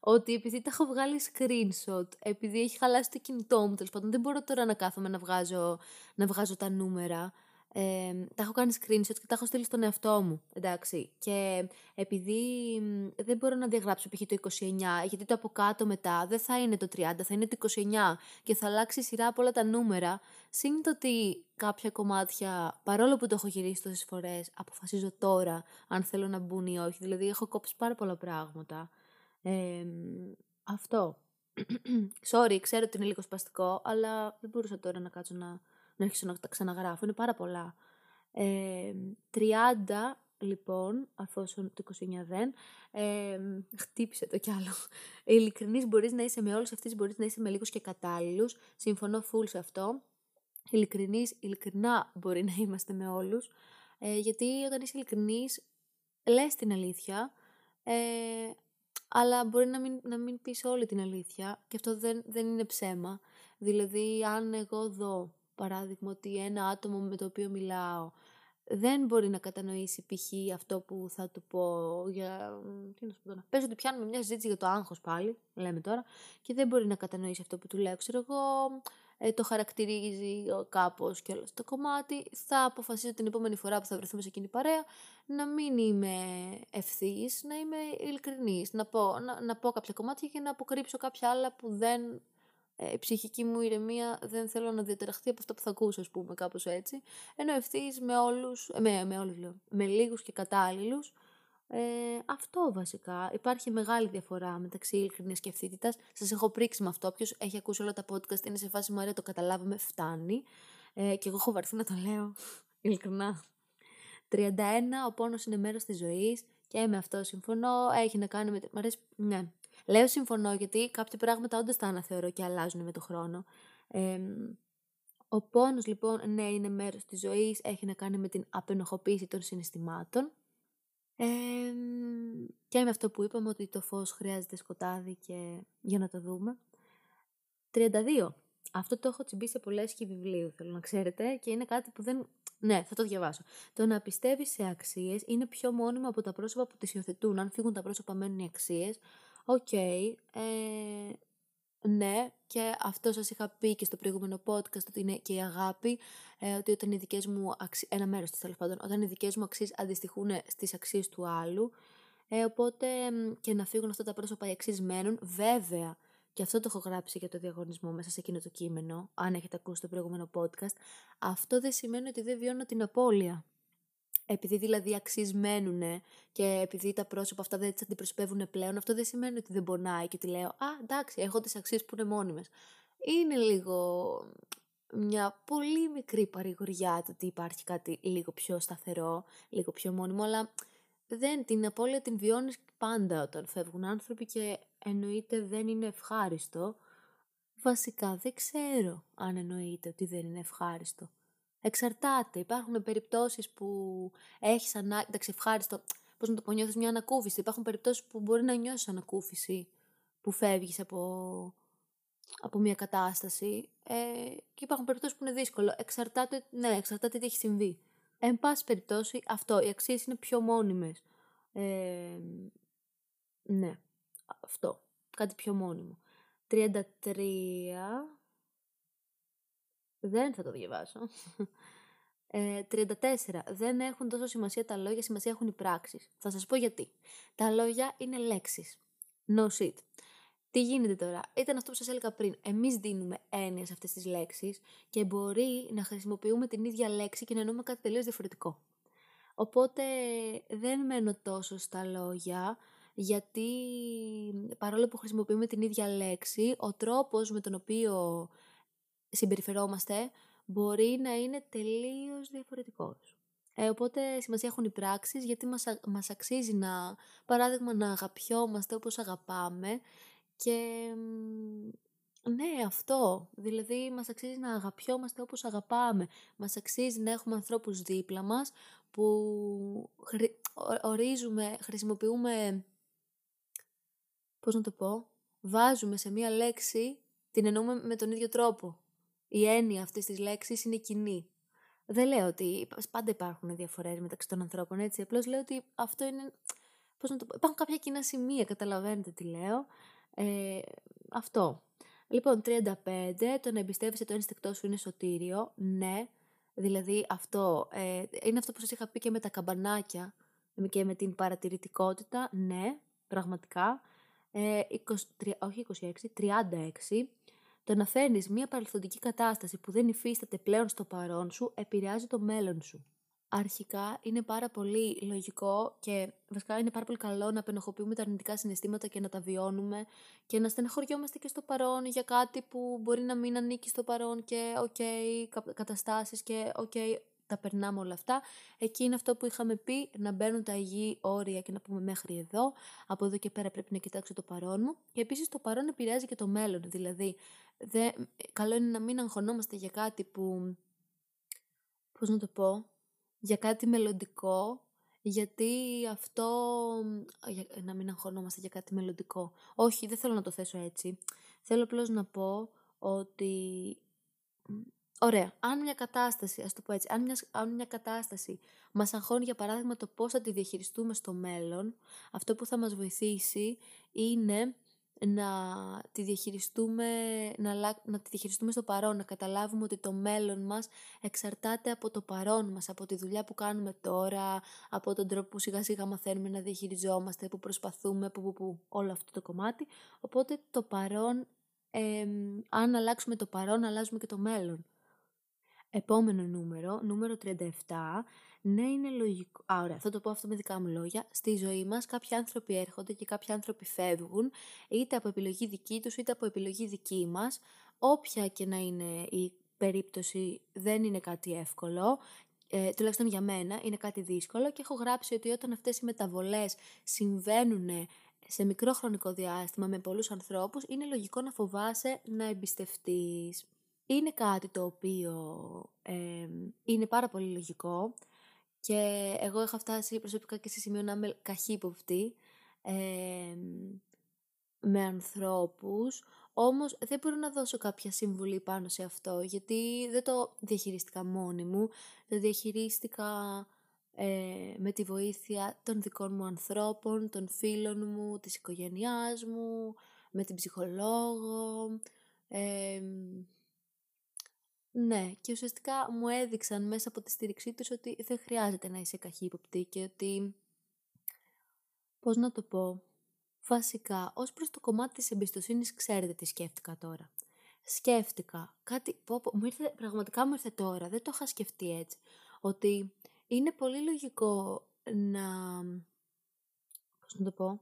ότι επειδή τα έχω βγάλει screenshot, επειδή έχει χαλάσει το κινητό μου, τέλος πάντων δεν μπορώ τώρα να κάθομαι να βγάζω, να βγάζω τα νούμερα. Ε, τα έχω κάνει screenshot και τα έχω στείλει στον εαυτό μου, εντάξει. Και επειδή δεν μπορώ να διαγράψω π.χ. το είκοσι εννιά, γιατί το από κάτω μετά δεν θα είναι το τριάντα, θα είναι το είκοσι εννιά και θα αλλάξει η σειρά από όλα τα νούμερα. Συν το ότι κάποια κομμάτια, παρόλο που το έχω γυρίσει τόσες φορές, αποφασίζω τώρα αν θέλω να μπουν ή όχι. Δηλαδή έχω κόψει πάρα πολλά πράγματα. Ε, αυτό. Sorry, ξέρω ότι είναι λίγο σπαστικό, αλλά δεν μπορούσα τώρα να κάτσω να... να αρχίσω να τα ξαναγράφω, είναι πάρα πολλά. Ε, τριάντα, λοιπόν, αφόσον το είκοσι εννιά δεν, ε, χτύπησε το κι άλλο. Ειλικρινής μπορείς να είσαι με όλους αυτούς, μπορείς να είσαι με λίγους και κατάλληλους. Συμφωνώ full σε αυτό. Ειλικρινής, ειλικρινά μπορεί να είμαστε με όλους. Ε, γιατί όταν είσαι ειλικρινής, λες την αλήθεια, ε, αλλά μπορεί να μην, να μην πεις όλη την αλήθεια. Και αυτό δεν, δεν είναι ψέμα. Δηλαδή, αν εγώ δω... παράδειγμα, ότι ένα άτομο με το οποίο μιλάω δεν μπορεί να κατανοήσει π.χ. αυτό που θα του πω για... τι να σου πω τώρα. Πες ότι πιάνουμε μια συζήτηση για το άγχος πάλι, λέμε τώρα, και δεν μπορεί να κατανοήσει αυτό που του λέω, ξέρω εγώ, ε, το χαρακτηρίζει κάπως και όλο το κομμάτι. Θα αποφασίσω την επόμενη φορά που θα βρεθούμε σε εκείνη παρέα να μην είμαι ευθύς, να είμαι ειλικρινής, να πω, να, να πω κάποια κομμάτια και να αποκρύψω κάποια άλλα που δεν... η ψυχική μου ηρεμία δεν θέλω να διαταραχθεί από αυτό που θα ακούσω, ας πούμε, κάπως έτσι. Ενώ ευθύς με όλους, με, με όλους λέω, με λίγους και κατάλληλους. Ε, αυτό βασικά. Υπάρχει μεγάλη διαφορά μεταξύ ειλικρινής και ευθύτητας. Σας έχω πρίξει με αυτό. Όποιος έχει ακούσει όλα τα podcast είναι σε φάση Μαρία, το καταλάβαμε, φτάνει. Ε, και εγώ έχω βαρθεί να το λέω, ειλικρινά. τριάντα ένα, ο πόνος είναι μέρος της ζωής και με αυτό συμφωνώ. Έχει να κάνει με... μ' αρέσει... ναι. Λέω συμφωνώ, γιατί κάποια πράγματα όντως τα αναθεωρώ και αλλάζουν με το χρόνο. Ε, ο πόνος, λοιπόν, ναι, είναι μέρος της ζωής, έχει να κάνει με την απενοχοποίηση των συναισθημάτων. Ε, και με αυτό που είπαμε, ότι το φως χρειάζεται σκοτάδι και... για να το δούμε. τριάντα δύο. Αυτό το έχω τσιμπήσει σε πολλές και βιβλίου, θέλω να ξέρετε, και είναι κάτι που δεν... ναι, θα το διαβάσω. Το να πιστεύεις σε αξίες είναι πιο μόνιμο από τα πρόσωπα που τις υιοθετούν. Αν φύγουν τα πρόσωπα, μένουν οι αξίες. Οκ, okay, ε, ναι, και αυτό σας είχα πει και στο προηγούμενο podcast, ότι είναι και η αγάπη, ε, ότι όταν οι δικές μου αξίες, ένα μέρος της τέλος πάντων, όταν οι δικές μου αξίες αντιστοιχούν στις αξίες του άλλου, ε, οπότε και να φύγουν αυτά τα πρόσωπα, οι αξίες μένουν. Βέβαια, και αυτό το έχω γράψει για το διαγωνισμό μέσα σε εκείνο το κείμενο, αν έχετε ακούσει το προηγούμενο podcast, αυτό δεν σημαίνει ότι δεν βιώνω την απώλεια. Επειδή δηλαδή αξισμένουνε και επειδή τα πρόσωπα αυτά δεν τις αντιπροσωπεύουν πλέον, αυτό δεν σημαίνει ότι δεν πονάει και ότι λέω «Α, εντάξει, έχω τις αξίες που είναι μόνιμες». Είναι λίγο μια πολύ μικρή παρηγοριά του ότι υπάρχει κάτι λίγο πιο σταθερό, λίγο πιο μόνιμο, αλλά δεν, την απώλεια την βιώνεις πάντα όταν φεύγουν άνθρωποι και εννοείται δεν είναι ευχάριστο. Βασικά δεν ξέρω αν εννοείται ότι δεν είναι ευχάριστο. Εξαρτάται. Υπάρχουν περιπτώσεις που έχεις ανάγκη. Εντάξει, ευχάριστο. Πώς να το πω, νιώθεις μια ανακούφιση. Υπάρχουν περιπτώσεις που μπορεί να νιώσεις ανακούφιση, που φεύγεις από, από μια κατάσταση. Ε, και υπάρχουν περιπτώσεις που είναι δύσκολο. Εξαρτάται, ναι, εξαρτάται τι έχει συμβεί. Εν πάση περιπτώσει, αυτό. Οι αξίες είναι πιο μόνιμες. Ε, ναι, αυτό. Κάτι πιο μόνιμο. τριάντα τρία. Δεν θα το διαβάσω. Ε, τριάντα τέσσερα. Δεν έχουν τόσο σημασία τα λόγια, σημασία έχουν οι πράξεις. Θα σας πω γιατί. Τα λόγια είναι λέξεις. No shit. Τι γίνεται τώρα? Ήταν αυτό που σας έλεγα πριν. Εμείς δίνουμε έννοιες σε αυτές τις λέξεις και μπορεί να χρησιμοποιούμε την ίδια λέξη και να εννοούμε κάτι τελείως διαφορετικό. Οπότε δεν μένω τόσο στα λόγια, γιατί παρόλο που χρησιμοποιούμε την ίδια λέξη, ο τρόπος με τον οποίο συμπεριφερόμαστε μπορεί να είναι τελείως διαφορετικός. Ε, οπότε σημασία έχουν οι πράξεις, γιατί μας, α, μας αξίζει να, παράδειγμα, να αγαπιόμαστε όπως αγαπάμε και ναι, αυτό, δηλαδή μας αξίζει να αγαπιόμαστε όπως αγαπάμε, μας αξίζει να έχουμε ανθρώπους δίπλα μας που χρη, ορίζουμε, χρησιμοποιούμε, πώς να το πω, βάζουμε σε μία λέξη, την εννοούμε με τον ίδιο τρόπο. Η έννοια αυτής της λέξης είναι κοινή. Δεν λέω ότι πάντα υπάρχουν διαφορές μεταξύ των ανθρώπων, έτσι. Απλώς λέω ότι αυτό είναι, πώς να το πω, υπάρχουν κάποια κοινά σημεία, καταλαβαίνετε τι λέω. Ε, αυτό. Λοιπόν, τριάντα πέντε, το να εμπιστεύεσαι το ένστικτό σου είναι σωτήριο. Ναι, δηλαδή αυτό, ε, είναι αυτό που σας είχα πει και με τα καμπανάκια και με την παρατηρητικότητα. Ναι, πραγματικά. Ε, είκοσι τρία, όχι είκοσι έξι, τριάντα έξι. Το να φέρνεις μία παρελθοντική κατάσταση που δεν υφίσταται πλέον στο παρόν σου, επηρεάζει το μέλλον σου. Αρχικά είναι πάρα πολύ λογικό και βασικά είναι πάρα πολύ καλό να απενοχοποιούμε τα αρνητικά συναισθήματα και να τα βιώνουμε και να στεναχωριόμαστε και στο παρόν για κάτι που μπορεί να μην ανήκει στο παρόν και οκ, okay, καταστάσεις και οκ, okay, τα περνάμε όλα αυτά. Εκεί είναι αυτό που είχαμε πει, να μπαίνουν τα υγιή όρια και να πούμε μέχρι εδώ, από εδώ και πέρα πρέπει να κοιτάξω το παρόν μου. Και επίσης το παρόν επηρεάζει και το μέλλον, δηλαδή δε, καλό είναι να μην αγχωνόμαστε για κάτι που, πώς να το πω, για κάτι μελλοντικό, γιατί αυτό, για, να μην αγχωνόμαστε για κάτι μελλοντικό. Όχι, δεν θέλω να το θέσω έτσι. Θέλω απλώς να πω ότι, ωραία, αν μια κατάσταση, ας το πω έτσι, αν μια, αν μια κατάσταση μας αγχώνει, για παράδειγμα, το πώς θα τη διαχειριστούμε στο μέλλον, αυτό που θα μας βοηθήσει είναι να τη διαχειριστούμε, να, να τη διαχειριστούμε στο παρόν, να καταλάβουμε ότι το μέλλον μας εξαρτάται από το παρόν μας, από τη δουλειά που κάνουμε τώρα, από τον τρόπο που σιγά σιγά μαθαίνουμε να διαχειριζόμαστε, που προσπαθούμε, που, που, που, όλο αυτό το κομμάτι. Οπότε το παρόν, ε, αν αλλάξουμε το παρόν, αλλάζουμε και το μέλλον. Επόμενο νούμερο, νούμερο τριάντα επτά, ναι, είναι λογικό. Α, ωραία, θα το πω αυτό με δικά μου λόγια. Στη ζωή μας κάποιοι άνθρωποι έρχονται και κάποιοι άνθρωποι φεύγουν, είτε από επιλογή δική τους, είτε από επιλογή δική μας. Όποια και να είναι η περίπτωση, δεν είναι κάτι εύκολο. Ε, τουλάχιστον για μένα είναι κάτι δύσκολο και έχω γράψει ότι όταν αυτές οι μεταβολές συμβαίνουν σε μικρό χρονικό διάστημα με πολλούς ανθρώπους, είναι λογικό να φοβάσαι να εμπιστευτείς. Είναι κάτι το οποίο ε, είναι πάρα πολύ λογικό και εγώ έχω φτάσει προσωπικά και σε σημείο να είμαι καχύποπτη ε, με ανθρώπους, όμως δεν μπορώ να δώσω κάποια συμβουλή πάνω σε αυτό, γιατί δεν το διαχειρίστηκα μόνη μου, το διαχειρίστηκα ε, με τη βοήθεια των δικών μου ανθρώπων, των φίλων μου, της οικογένειάς μου, με την ψυχολόγο. Ε, Ναι, και ουσιαστικά μου έδειξαν μέσα από τη στήριξή τους ότι δεν χρειάζεται να είσαι καχύποπτη και ότι, πώς να το πω, βασικά, ως προς το κομμάτι της εμπιστοσύνης, ξέρετε τι σκέφτηκα τώρα. Σκέφτηκα κάτι, πω, πω, μου ήρθε, πραγματικά μου ήρθε τώρα, δεν το είχα σκεφτεί έτσι, ότι είναι πολύ λογικό να, πώς να το πω,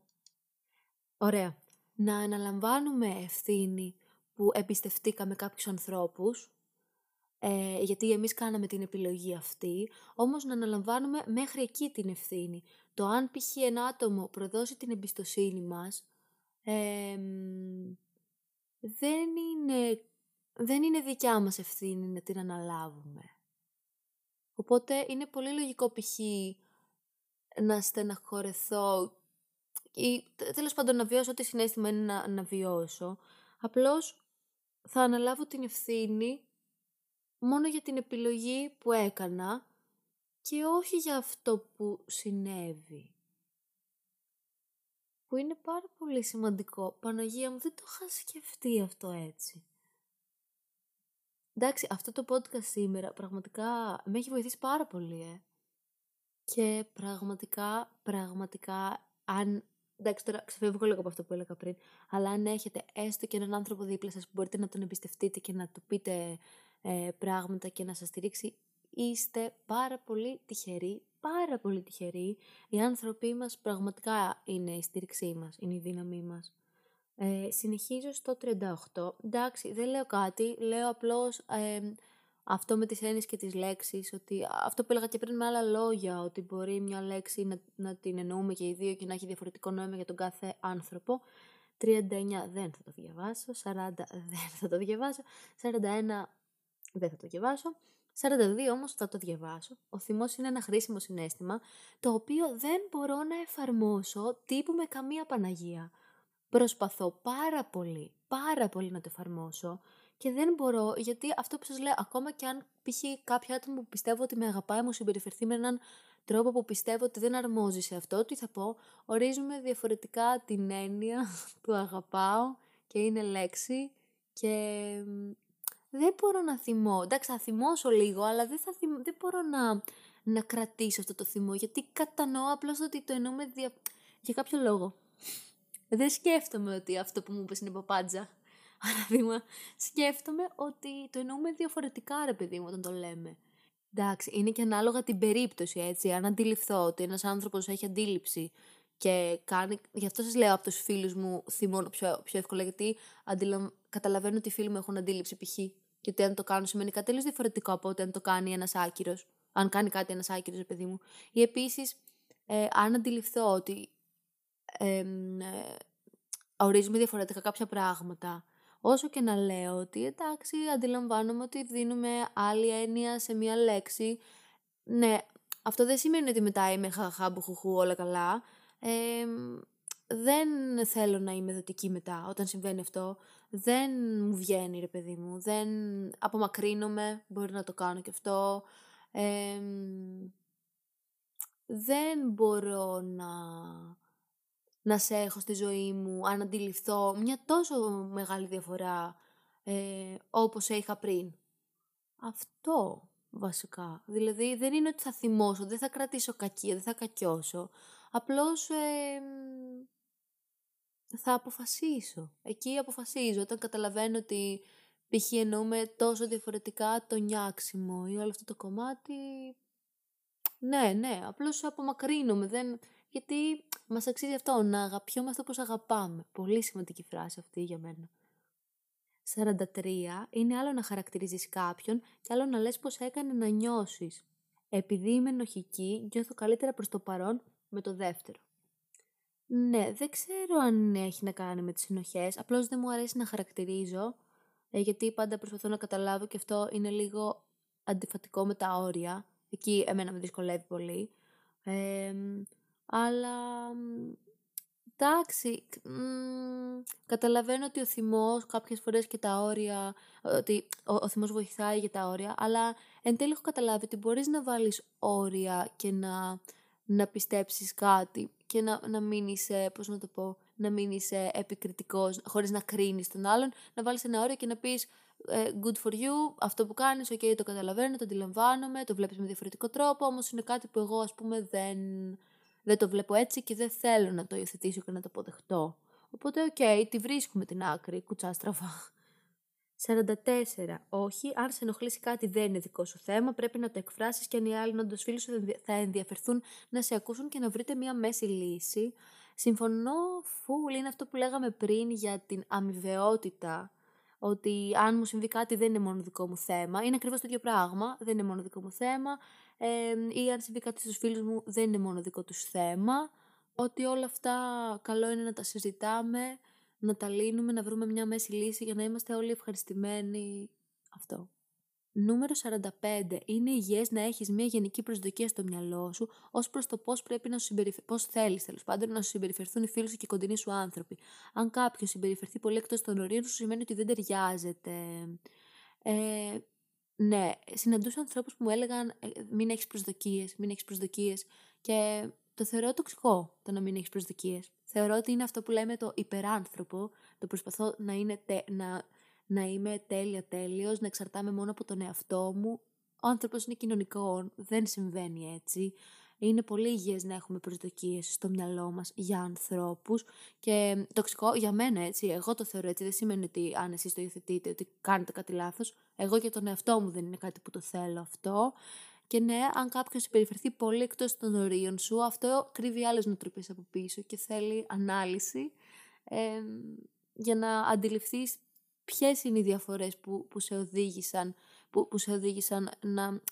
ωραία, να αναλαμβάνουμε ευθύνη που εμπιστευτήκαμε κάποιους ανθρώπους, Ε, γιατί εμείς κάναμε την επιλογή αυτή, όμως να αναλαμβάνουμε μέχρι εκεί την ευθύνη. Το αν π.χ. ένα άτομο προδώσει την εμπιστοσύνη μας, ε, δεν είναι, δεν είναι δικιά μας ευθύνη να την αναλάβουμε. Οπότε είναι πολύ λογικό π.χ. να στεναχωρεθώ ή τέλος πάντων να βιώσω ό,τι συνέστημα είναι να, να βιώσω. Απλώς θα αναλάβω την ευθύνη μόνο για την επιλογή που έκανα και όχι για αυτό που συνέβη. Που είναι πάρα πολύ σημαντικό. Παναγία μου, δεν το είχα σκεφτεί αυτό έτσι. Εντάξει, αυτό το podcast σήμερα πραγματικά με έχει βοηθήσει πάρα πολύ, ε. Και πραγματικά, πραγματικά, αν... Εντάξει, τώρα ξεφεύγω λίγο από αυτό που έλεγα πριν, αλλά αν έχετε έστω και έναν άνθρωπο δίπλα σας που μπορείτε να τον εμπιστευτείτε και να του πείτε ε, πράγματα και να σας στηρίξει, είστε πάρα πολύ τυχεροί, πάρα πολύ τυχεροί. Οι άνθρωποι μας πραγματικά είναι η στήριξή μας, είναι η δύναμή μας. Ε, συνεχίζω στο τριάντα οκτώ. Εντάξει, δεν λέω κάτι, λέω απλώς ε, αυτό με τις έννοιες και τις λέξεις, ότι αυτό που έλεγα και πριν με άλλα λόγια, ότι μπορεί μια λέξη να, να την εννοούμε και οι δύο και να έχει διαφορετικό νόημα για τον κάθε άνθρωπο. τριάντα εννιά δεν θα το διαβάσω, σαράντα δεν θα το διαβάσω, σαράντα ένα δεν θα το διαβάσω, σαράντα δύο όμως θα το διαβάσω. Ο θυμός είναι ένα χρήσιμο συναίσθημα, το οποίο δεν μπορώ να εφαρμόσω τύπου με καμία Παναγία. Προσπαθώ πάρα πολύ, πάρα πολύ να το εφαρμόσω και δεν μπορώ, γιατί αυτό που σας λέω, ακόμα και αν π.χ. κάποιο άτομο που πιστεύω ότι με αγαπάει μου συμπεριφερθεί με έναν τρόπο που πιστεύω ότι δεν αρμόζει σε αυτό, τι θα πω, ορίζουμε διαφορετικά την έννοια του αγαπάω και είναι λέξη και δεν μπορώ να θυμώ. Εντάξει, θα θυμώσω λίγο, αλλά δεν, θα θυμ... δεν μπορώ να... να κρατήσω αυτό το θυμό, γιατί κατανοώ απλώς ότι το εννοούμε δια... για κάποιο λόγο. Δεν σκέφτομαι ότι αυτό που μου είπες είναι παπάντζα. Παράδειγμα, σκέφτομαι ότι το εννοούμε διαφορετικά, ρε παιδί μου, όταν το λέμε. Εντάξει, είναι και ανάλογα την περίπτωση, έτσι. Αν αντιληφθώ ότι ένας άνθρωπος έχει αντίληψη και κάνει. Γι' αυτό σας λέω από τους φίλους μου θυμώνω πιο, πιο εύκολα, γιατί αντιλαμ... καταλαβαίνω ότι οι φίλοι μου έχουν αντίληψη π.χ. και ότι αν το κάνω σημαίνει κάτι τελείως διαφορετικό από ότι αν το κάνει ένας άκυρος. Αν κάνει κάτι ένας άκυρος, ρε παιδί μου. Ή επίσης, ε, αν αντιληφθώ ότι. Ε, ε, ορίζουμε διαφορετικά κάποια πράγματα, όσο και να λέω ότι εντάξει αντιλαμβάνομαι ότι δίνουμε άλλη έννοια σε μία λέξη, ναι, αυτό δεν σημαίνει ότι μετά είμαι χαχά μπουχουχού όλα καλά, ε, δεν θέλω να είμαι δοτική μετά όταν συμβαίνει αυτό, δεν μου βγαίνει ρε παιδί μου, δεν απομακρύνομαι, μπορεί να το κάνω και αυτό, ε, δεν μπορώ να να σε έχω στη ζωή μου, αν αντιληφθώ μια τόσο μεγάλη διαφορά ε, όπως είχα πριν. Αυτό βασικά. Δηλαδή δεν είναι ότι θα θυμώσω, δεν θα κρατήσω κακία, δεν θα κακιώσω. Απλώς ε, θα αποφασίσω. Εκεί αποφασίζω. Όταν καταλαβαίνω ότι π.χ. εννοούμε τόσο διαφορετικά το νιάξιμο ή όλο αυτό το κομμάτι... Ναι, ναι, απλώς απομακρύνομαι, δεν... γιατί μας αξίζει αυτό, να αγαπιόμαστε όπως αγαπάμε. Πολύ σημαντική φράση αυτή για μένα. σαράντα τρία. Είναι άλλο να χαρακτηρίζεις κάποιον και άλλο να λες πως έκανε να νιώσεις. Επειδή είμαι ενοχική, νιώθω καλύτερα προς το παρόν με το δεύτερο. Ναι, δεν ξέρω αν έχει να κάνει με τις ενοχές, απλώς δεν μου αρέσει να χαρακτηρίζω, γιατί πάντα προσπαθώ να καταλάβω και αυτό είναι λίγο αντιφατικό με τα όρια. Εκεί εμένα με δυσκολεύει πολύ. Ε, αλλά, εντάξει, μ, καταλαβαίνω ότι ο θυμός κάποιες φορές και τα όρια, ότι ο, ο θυμός βοηθάει για τα όρια, αλλά εν τέλει έχω καταλάβει ότι μπορείς να βάλεις όρια και να, να πιστέψεις κάτι και να, να μην είσαι, πώς να το πω, να μην είσαι επικριτικός, χωρίς να κρίνεις τον άλλον, να βάλεις ένα όριο και να πεις good for you, αυτό που κάνεις, ok, το καταλαβαίνω, το αντιλαμβάνομαι, το βλέπεις με διαφορετικό τρόπο, όμως είναι κάτι που εγώ ας πούμε δεν... Δεν το βλέπω έτσι και δεν θέλω να το υιοθετήσω και να το αποδεχτώ. Οπότε, οκ, okay, τη βρίσκουμε την άκρη, κουτσά στραβά. σαράντα τέσσερα. Όχι, αν σε ενοχλήσει κάτι δεν είναι δικό σου θέμα, πρέπει να το εκφράσεις και αν οι άλλοι όντως φίλοι σου θα ενδιαφερθούν να σε ακούσουν και να βρείτε μία μέση λύση. Συμφωνώ, φουλ, είναι αυτό που λέγαμε πριν για την αμοιβαιότητα. Ότι αν μου συμβεί κάτι δεν είναι μόνο δικό μου θέμα. Είναι ακριβώς το ίδιο πράγμα. Δεν είναι μόνο δικό μου θέμα. Ε, ή αν συμβεί κάτι στους φίλους μου δεν είναι μόνο δικό τους θέμα. Ότι όλα αυτά καλό είναι να τα συζητάμε, να τα λύνουμε, να βρούμε μια μέση λύση για να είμαστε όλοι ευχαριστημένοι. Αυτό. Νούμερο σαράντα πέντε. Είναι υγιές να έχεις μια γενική προσδοκία στο μυαλό σου ως προς το πώς πρέπει να σου συμπεριφερθούν, πώς θέλεις τέλος πάντων να σου συμπεριφερθούν οι φίλοι σου και οι κοντινοί σου άνθρωποι. Αν κάποιος συμπεριφερθεί πολύ εκτός των ορίων σου, σημαίνει ότι δεν ταιριάζεται. Ε, ναι, συναντούσα ανθρώπους που μου έλεγαν ε, μην έχεις προσδοκίες, μην έχεις προσδοκίες. Και το θεωρώ τοξικό το να μην έχεις προσδοκίες. Θεωρώ ότι είναι αυτό που λέμε το υπεράνθρωπο, το προσπαθώ να είναι. Τε, να, Να είμαι τέλεια τέλειος, να εξαρτάμαι μόνο από τον εαυτό μου. Ο άνθρωπος είναι κοινωνικό, δεν συμβαίνει έτσι. Είναι πολύ υγιές να έχουμε προσδοκίες στο μυαλό μας για ανθρώπους. Και τοξικό για μένα έτσι, εγώ το θεωρώ έτσι. Δεν σημαίνει ότι αν εσείς το υιοθετείτε, ότι κάνετε κάτι λάθος. Εγώ για τον εαυτό μου δεν είναι κάτι που το θέλω αυτό. Και ναι, αν κάποιος συμπεριφερθεί πολύ εκτός των ορίων σου, αυτό κρύβει άλλες νοοτροπίες από πίσω και θέλει ανάλυση ε, για να αντιληφθείς. Ποιες είναι οι διαφορές που, που σε οδήγησαν, που, που σε οδήγησαν να...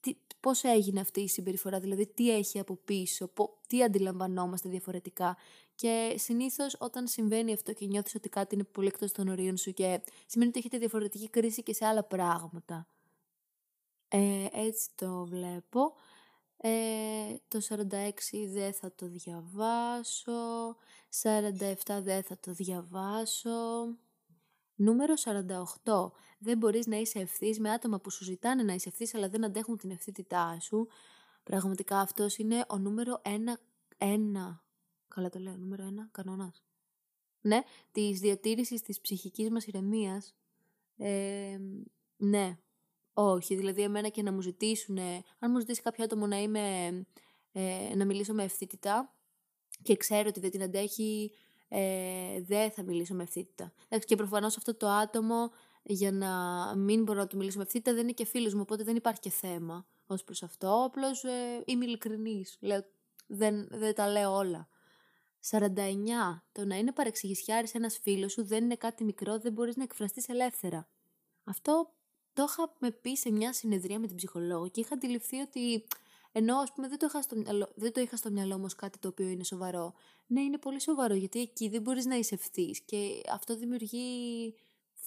Τι, πώς έγινε αυτή η συμπεριφορά, δηλαδή τι έχει από πίσω, πο, τι αντιλαμβανόμαστε διαφορετικά. Και συνήθως όταν συμβαίνει αυτό και νιώθεις ότι κάτι είναι πολύ εκτός των ορίων σου, και σημαίνει ότι έχετε διαφορετική κρίση και σε άλλα πράγματα. Ε, έτσι το βλέπω. Ε, το σαράντα έξι δεν θα το διαβάσω, σαράντα επτά δεν θα το διαβάσω. Νούμερο σαράντα οκτώ. Δεν μπορείς να είσαι ευθύς με άτομα που σου ζητάνε να είσαι ευθύς αλλά δεν αντέχουν την ευθύτητά σου. Πραγματικά αυτός είναι ο νούμερο ένα, καλά το λέω, νούμερο ένα κανόνας, ναι, της διατήρησης της ψυχικής μας ηρεμίας. ε, ναι Όχι, δηλαδή εμένα και να μου ζητήσουν, αν μου ζητήσει κάποιο άτομο να, είμαι, ε, να μιλήσω με ευθύτητα και ξέρω ότι δεν την αντέχει, ε, δεν θα μιλήσω με ευθύτητα. Και προφανώς αυτό το άτομο για να μην μπορώ να του μιλήσω με ευθύτητα δεν είναι και φίλος μου, οπότε δεν υπάρχει και θέμα ως προς αυτό. Απλώς ε, είμαι ειλικρινής, λέω, δεν, δεν τα λέω όλα. σαράντα εννιά. Το να είναι παρεξηγησιάρης ένας φίλος σου δεν είναι κάτι μικρό, δεν μπορείς να εκφραστείς ελεύθερα. Αυτό... Το είχα με πει σε μια συνεδρία με την ψυχολόγο και είχα αντιληφθεί ότι ενώ ας πούμε δεν το είχα στο μυαλό, δεν το είχα στο μυαλό όμως κάτι το οποίο είναι σοβαρό. Ναι, είναι πολύ σοβαρό γιατί εκεί δεν μπορείς να είσαι ευθύς και αυτό δημιουργεί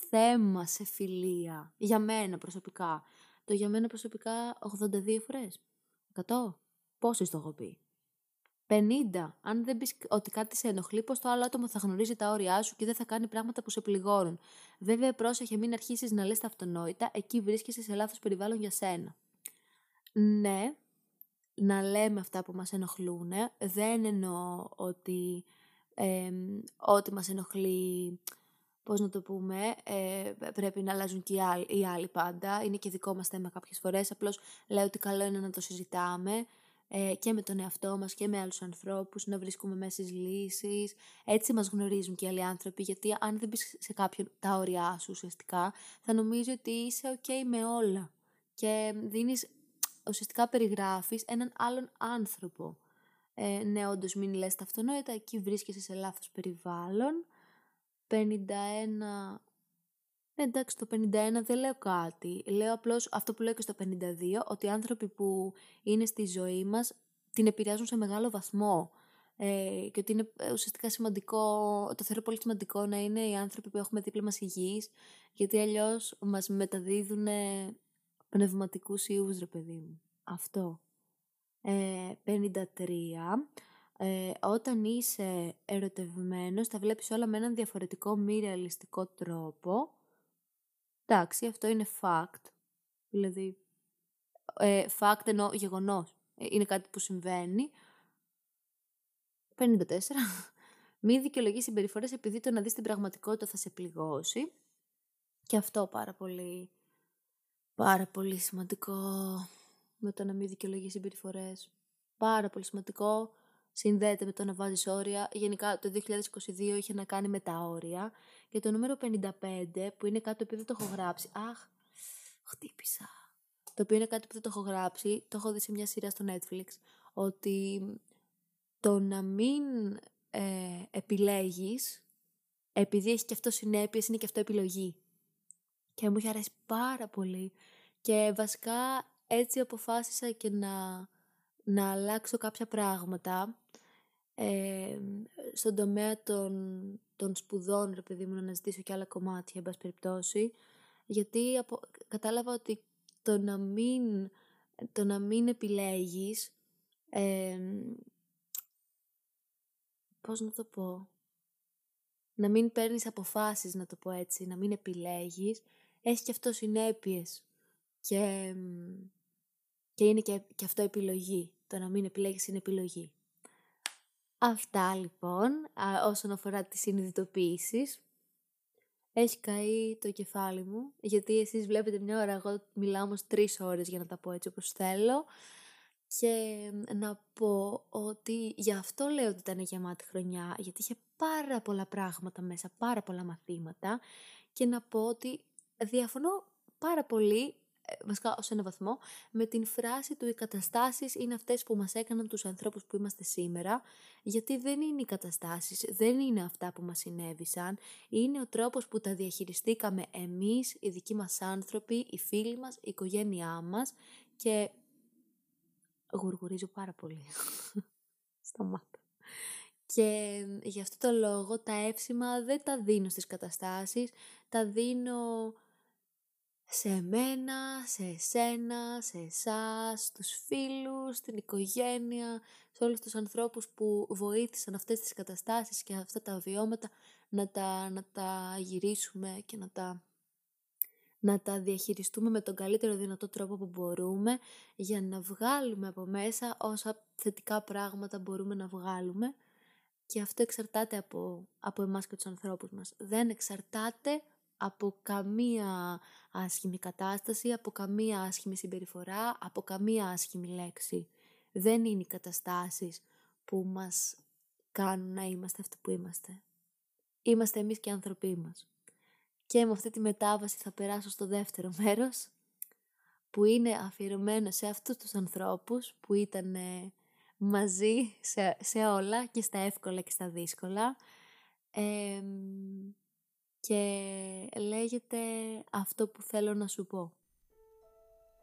θέμα σε φιλία. Για μένα προσωπικά. Το για μένα προσωπικά ογδόντα δύο φορές. εκατό. Πόσες το έχω πει. πενήντα. Αν δεν πεις ότι κάτι σε ενοχλεί, πως το άλλο άτομο θα γνωρίζει τα όρια σου και δεν θα κάνει πράγματα που σε πληγώνουν. Βέβαια, πρόσεχε μην αρχίσεις να λες τα αυτονόητα, εκεί βρίσκεσαι σε λάθος περιβάλλον για σένα. Ναι, να λέμε αυτά που μας ενοχλούν. Δεν εννοώ ότι ε, ό,τι μας ενοχλεί, πώς να το πούμε, ε, πρέπει να αλλάζουν και οι άλλοι, οι άλλοι πάντα. Είναι και δικό μας θέμα κάποιες φορές, απλώς λέω ότι καλό είναι να το συζητάμε. Και με τον εαυτό μας και με άλλους ανθρώπους, να βρίσκουμε μέσες λύσεις. Έτσι μας γνωρίζουν και οι άλλοι άνθρωποι, γιατί αν δεν πεις σε κάποιον τα όρια σου ουσιαστικά, θα νομίζει ότι είσαι ok με όλα. Και δίνεις, ουσιαστικά περιγράφεις έναν άλλον άνθρωπο. Ε, ναι, όντως μην λες τα αυτονόητα, εκεί βρίσκεσαι σε λάθος περιβάλλον. πενήντα ένα... Εντάξει, το πενήντα ένα δεν λέω κάτι. Λέω απλώς αυτό που λέω και στο πενήντα δύο, ότι οι άνθρωποι που είναι στη ζωή μας την επηρεάζουν σε μεγάλο βαθμό. Ε, και ότι είναι ουσιαστικά σημαντικό, το θεωρώ πολύ σημαντικό να είναι οι άνθρωποι που έχουμε δίπλα μας υγιείς, γιατί αλλιώς μας μεταδίδουν πνευματικούς ιούς, ρε παιδί μου. Αυτό. Ε, πενήντα τρία. Ε, όταν είσαι ερωτευμένος, τα βλέπεις όλα με έναν διαφορετικό, μη ρεαλιστικό τρόπο. Εντάξει, αυτό είναι fact, δηλαδή ε, fact εννοώ γεγονός, ε, είναι κάτι που συμβαίνει. πενήντα τέσσερα. Μη δικαιολογείς συμπεριφορές επειδή το να δεις την πραγματικότητα θα σε πληγώσει. Και αυτό πάρα πολύ, πάρα πολύ σημαντικό, με το να μην δικαιολογείς συμπεριφορές. Πάρα πολύ σημαντικό, συνδέεται με το να βάζεις όρια. Γενικά το δύο χιλιάδες είκοσι δύο είχε να κάνει με τα όρια. Και το νούμερο πενήντα πέντε, που είναι κάτι που δεν το έχω γράψει. Αχ, χτύπησα. Το οποίο είναι κάτι που δεν το έχω γράψει. Το έχω δει σε μια σειρά στο Netflix. Ότι το να μην ε, επιλέγεις, επειδή έχει και αυτό συνέπειες, είναι και αυτό επιλογή. Και μου είχε αρέσει πάρα πολύ. Και βασικά έτσι αποφάσισα και να, να αλλάξω κάποια πράγματα. ε, στον τομέα των, των σπουδών, ρε παιδί μου, να αναζητήσω και άλλα κομμάτια, εν πάση περιπτώσει, γιατί απο, κατάλαβα ότι το να μην, το να μην επιλέγεις, ε, πώς να το πω, να μην παίρνεις αποφάσεις, να το πω έτσι, να μην επιλέγεις, έχει και αυτό συνέπειες. Και, και είναι και, και αυτό επιλογή. Το να μην επιλέγεις είναι επιλογή. Αυτά λοιπόν, α, όσον αφορά τις συνειδητοποιήσεις. Έχει καεί το κεφάλι μου, γιατί εσείς βλέπετε μια ώρα, εγώ μιλάω όμως τρεις ώρες για να τα πω έτσι όπως θέλω. Και να πω ότι γι' αυτό λέω ότι ήταν γεμάτη χρονιά, γιατί είχε πάρα πολλά πράγματα μέσα, πάρα πολλά μαθήματα. Και να πω ότι διαφωνώ πάρα πολύ, βασικά ως ένα βαθμό, με την φράση του «οι καταστάσεις είναι αυτές που μας έκαναν τους ανθρώπους που είμαστε σήμερα», γιατί δεν είναι οι καταστάσεις, δεν είναι αυτά που μας συνέβησαν, είναι ο τρόπος που τα διαχειριστήκαμε εμείς, οι δικοί μας άνθρωποι, οι φίλοι μας, η οικογένειά μας. Και γουργουρίζω πάρα πολύ. Σταμάτα. Και γι' αυτό το λόγο τα εύσημα δεν τα δίνω στις καταστάσεις, τα δίνω σε μένα, σε εσένα, σε εσάς, στους φίλους, στην οικογένεια, σε όλους τους ανθρώπους που βοήθησαν αυτές τις καταστάσεις και αυτά τα βιώματα να τα, να τα γυρίσουμε και να τα, να τα διαχειριστούμε με τον καλύτερο δυνατό τρόπο που μπορούμε, για να βγάλουμε από μέσα όσα θετικά πράγματα μπορούμε να βγάλουμε. Και αυτό εξαρτάται από, από εμάς και τους ανθρώπους μας. Δεν εξαρτάται από καμία άσχημη κατάσταση, από καμία άσχημη συμπεριφορά, από καμία άσχημη λέξη. Δεν είναι οι καταστάσεις που μας κάνουν να είμαστε αυτοί που είμαστε. Είμαστε εμείς και οι άνθρωποι μας. Και με αυτή τη μετάβαση θα περάσω στο δεύτερο μέρος, που είναι αφιερωμένο σε αυτούς τους ανθρώπους που ήταν μαζί σε, σε όλα, και στα εύκολα και στα δύσκολα. Ε, και λέγεται «Αυτό που θέλω να σου πω».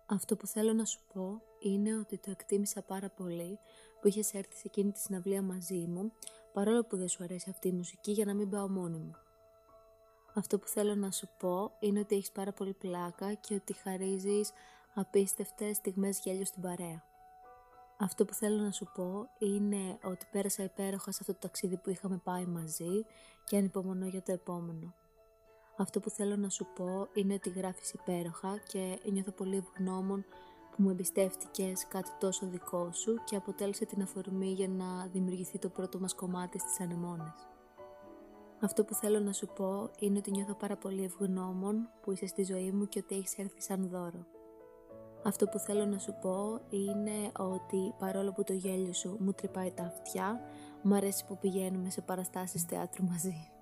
Αυτό που θέλω να σου πω είναι ότι το εκτίμησα πάρα πολύ που είχες έρθει σε εκείνη τη συναυλία μαζί μου, παρόλο που δεν σου αρέσει αυτή η μουσική, για να μην πάω μόνη μου. Αυτό που θέλω να σου πω είναι ότι έχεις πάρα πολύ πλάκα και ότι χαρίζεις απίστευτες στιγμές γέλιο στην παρέα. Αυτό που θέλω να σου πω είναι ότι πέρασα υπέροχα σε αυτό το ταξίδι που είχαμε πάει μαζί και ανυπομονώ για το επόμενο. Αυτό που θέλω να σου πω είναι ότι γράφεις υπέροχα και νιώθω πολύ ευγνώμων που μου εμπιστεύτηκες κάτι τόσο δικό σου και αποτέλεσε την αφορμή για να δημιουργηθεί το πρώτο μας κομμάτι στις Ανεμόνες. Αυτό που θέλω να σου πω είναι ότι νιώθω πάρα πολύ ευγνώμων που είσαι στη ζωή μου και ότι έχεις έρθει σαν δώρο. Αυτό που θέλω να σου πω είναι ότι παρόλο που το γέλιο σου μου τρυπάει τα αυτιά, μου αρέσει που πηγαίνουμε σε παραστάσεις θεάτρου μαζί.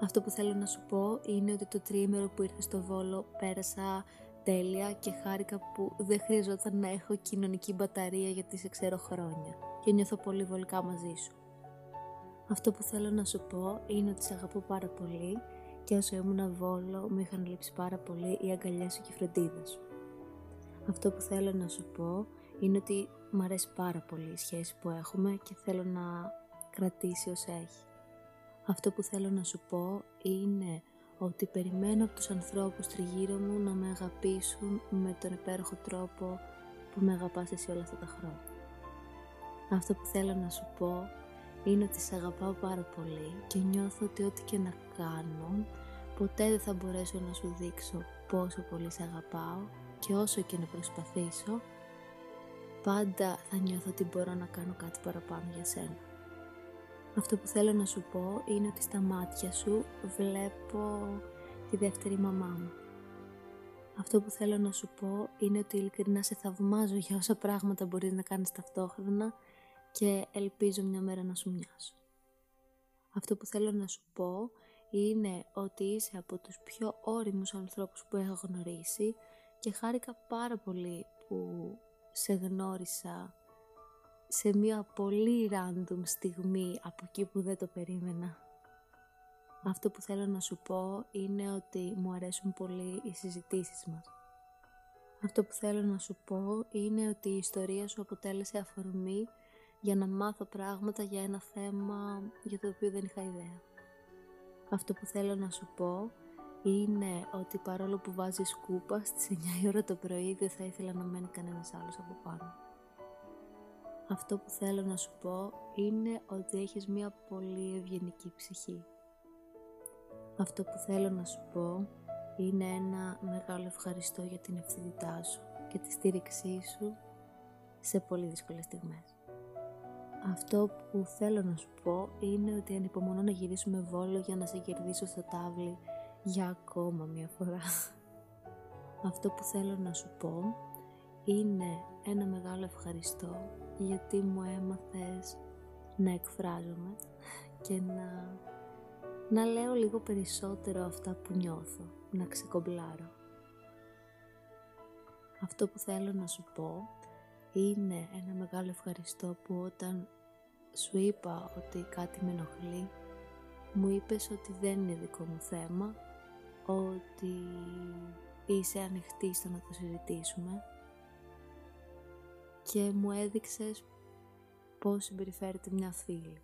Αυτό που θέλω να σου πω είναι ότι το τριήμερο που ήρθε στο Βόλο πέρασα τέλεια και χάρηκα που δεν χρειαζόταν να έχω κοινωνική μπαταρία γιατί σε ξέρω χρόνια και νιώθω πολύ βολικά μαζί σου. Αυτό που θέλω να σου πω είναι ότι σε αγαπώ πάρα πολύ και όσο ήμουν Βόλο μου είχαν λείψει πάρα πολύ η αγκαλιά σου και η φροντίδα σου. Αυτό που θέλω να σου πω είναι ότι μ' αρέσει πάρα πολύ η σχέση που έχουμε και θέλω να κρατήσει όσα έχει. Αυτό που θέλω να σου πω είναι ότι περιμένω από τους ανθρώπους τριγύρω μου να με αγαπήσουν με τον υπέροχο τρόπο που με αγαπάς εσύ όλα αυτά τα χρόνια. Αυτό που θέλω να σου πω είναι ότι σε αγαπάω πάρα πολύ και νιώθω ότι ό,τι και να κάνω ποτέ δεν θα μπορέσω να σου δείξω πόσο πολύ σε αγαπάω. Και όσο και να προσπαθήσω, πάντα θα νιώθω ότι μπορώ να κάνω κάτι παραπάνω για σένα. Αυτό που θέλω να σου πω είναι ότι στα μάτια σου βλέπω τη δεύτερη μαμά μου. Αυτό που θέλω να σου πω είναι ότι ειλικρινά σε θαυμάζω για όσα πράγματα μπορείς να κάνεις ταυτόχρονα και ελπίζω μια μέρα να σου μοιάσω. Αυτό που θέλω να σου πω είναι ότι είσαι από τους πιο όριμους ανθρώπους που έχω γνωρίσει και χάρηκα πάρα πολύ που σε γνώρισα σε μια πολύ random στιγμή από εκεί που δεν το περίμενα. Αυτό που θέλω να σου πω είναι ότι μου αρέσουν πολύ οι συζητήσεις μας. Αυτό που θέλω να σου πω είναι ότι η ιστορία σου αποτέλεσε αφορμή για να μάθω πράγματα για ένα θέμα για το οποίο δεν είχα ιδέα. Αυτό που θέλω να σου πω είναι ότι παρόλο που βάζεις κούπα στις εννιά η ώρα το πρωί, δεν θα ήθελα να μένει κανένας άλλος από πάνω. Αυτό που θέλω να σου πω είναι ότι έχεις μία πολύ ευγενική ψυχή. Αυτό που θέλω να σου πω είναι ένα μεγάλο ευχαριστώ για την ευθυντητά σου και τη στήριξή σου σε πολύ δύσκολες στιγμές. Αυτό που θέλω να σου πω είναι ότι ανυπομονώ να γυρίσουμε Βόλο για να σε κερδίσω στο τάβλι για ακόμα μια φορά. Αυτό που θέλω να σου πω είναι ένα μεγάλο ευχαριστώ γιατί μου έμαθες να εκφράζομαι και να, να λέω λίγο περισσότερο αυτά που νιώθω, να ξεκομπλάρω. Αυτό που θέλω να σου πω είναι ένα μεγάλο ευχαριστώ που όταν σου είπα ότι κάτι με ενοχλεί, μου είπες ότι δεν είναι δικό μου θέμα, ότι είσαι ανοιχτή στο να το συζητήσουμε και μου έδειξες πώς συμπεριφέρεται μια φίλη.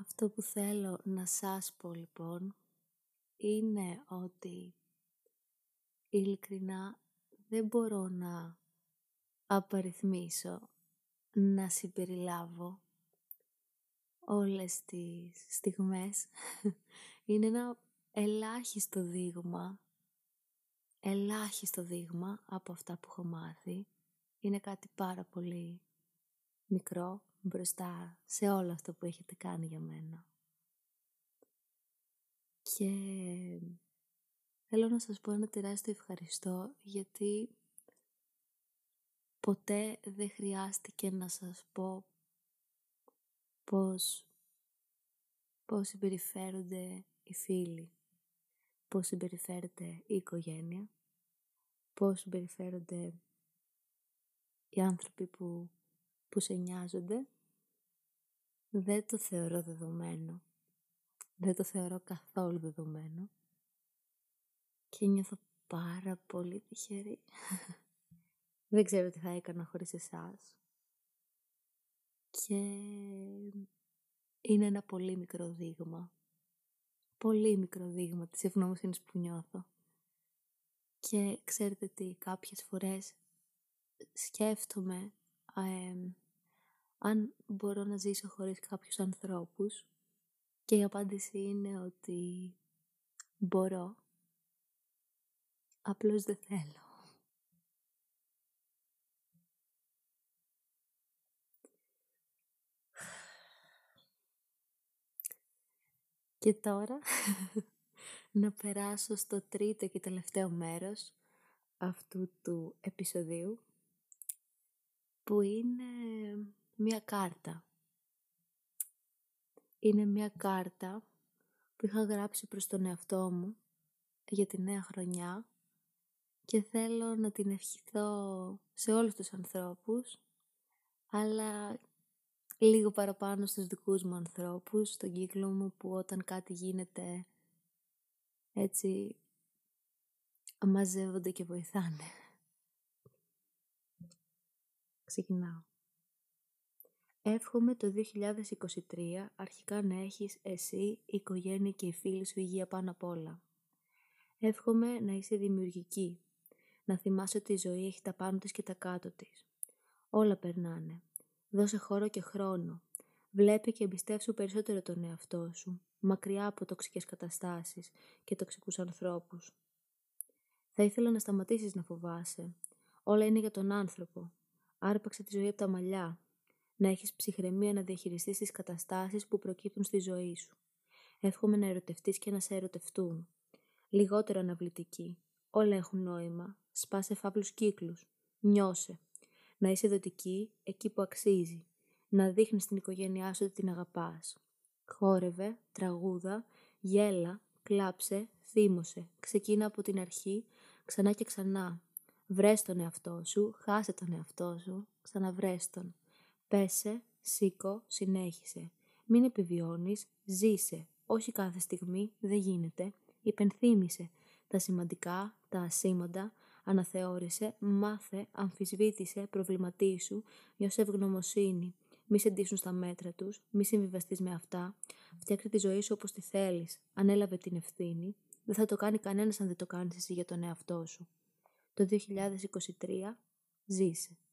Αυτό που θέλω να σας πω λοιπόν είναι ότι ειλικρινά δεν μπορώ να απαριθμίσω, να συμπεριλάβω όλες τις στιγμές. Είναι ένα ελάχιστο δείγμα, ελάχιστο δείγμα από αυτά που έχω μάθει. Είναι κάτι πάρα πολύ μικρό μπροστά σε όλο αυτό που έχετε κάνει για μένα. Και θέλω να σας πω ένα τεράστιο ευχαριστώ γιατί ποτέ δεν χρειάστηκε να σας πω πώς, πώς συμπεριφέρονται οι φίλοι, πώς συμπεριφέρεται η οικογένεια, πώς συμπεριφέρονται οι άνθρωποι που, που σε νοιάζονται. Δεν το θεωρώ δεδομένο, δεν το θεωρώ καθόλου δεδομένο και νιώθω πάρα πολύ τυχερή. Δεν ξέρω τι θα έκανα χωρίς εσάς. Και είναι ένα πολύ μικρό δείγμα, πολύ μικρό δείγμα της ευγνωμοσύνης που νιώθω. Και ξέρετε τι, κάποιες φορές σκέφτομαι αε, αν μπορώ να ζήσω χωρίς κάποιους ανθρώπους και η απάντηση είναι ότι μπορώ, απλώς δεν θέλω. Και τώρα να περάσω στο τρίτο και τελευταίο μέρος αυτού του επεισοδίου, που είναι μία κάρτα. Είναι μία κάρτα που είχα γράψει προς τον εαυτό μου για τη νέα χρονιά και θέλω να την ευχηθώ σε όλους τους ανθρώπους, αλλά λίγο παραπάνω στους δικούς μου ανθρώπους, στον κύκλο μου, που όταν κάτι γίνεται έτσι μαζεύονται και βοηθάνε. Ξεκινάω. Εύχομαι το δύο χιλιάδες είκοσι τρία αρχικά να έχεις εσύ, η οικογένεια και οι φίλοι σου υγεία πάνω απ' όλα. Εύχομαι να είσαι δημιουργική, να θυμάσαι ότι η ζωή έχει τα πάνω της και τα κάτω της. Όλα περνάνε. Δώσε χώρο και χρόνο. Βλέπει και εμπιστεύσου περισσότερο τον εαυτό σου, μακριά από τοξικές καταστάσεις και τοξικούς ανθρώπους. Θα ήθελα να σταματήσεις να φοβάσαι. Όλα είναι για τον άνθρωπο. Άρπαξε τη ζωή από τα μαλλιά. Να έχεις ψυχραιμία να διαχειριστείς τις καταστάσεις που προκύπτουν στη ζωή σου. Εύχομαι να ερωτευτείς και να σε ερωτευτούν. Λιγότερο αναβλητική. Όλα έχουν νόημα. Σπάσε φαύλους κύκλους. Νιώσε. Να είσαι δοτική εκεί που αξίζει. Να δείχνεις στην οικογένειά σου ότι την αγαπάς. Χόρευε, τραγούδα, γέλα, κλάψε, θύμωσε. Ξεκίνα από την αρχή, ξανά και ξανά. Βρες τον εαυτό σου, χάσε τον εαυτό σου, ξαναβρες τον. Πέσε, σήκω, συνέχισε. Μην επιβιώνεις, ζήσε. Όχι κάθε στιγμή, δεν γίνεται. Υπενθύμησε τα σημαντικά, τα ασήμαντα, αναθεώρησε, μάθε, αμφισβήτησε, προβληματίσου, νιώσε ευγνωμοσύνη. Μη σε ντύσουν στα μέτρα τους, μη συμβιβαστείς με αυτά. Φτιάξε τη ζωή σου όπως τη θέλεις. Ανέλαβε την ευθύνη. Δεν θα το κάνει κανένας αν δεν το κάνεις εσύ για τον εαυτό σου. Το δύο χιλιάδες είκοσι τρία, ζήσε.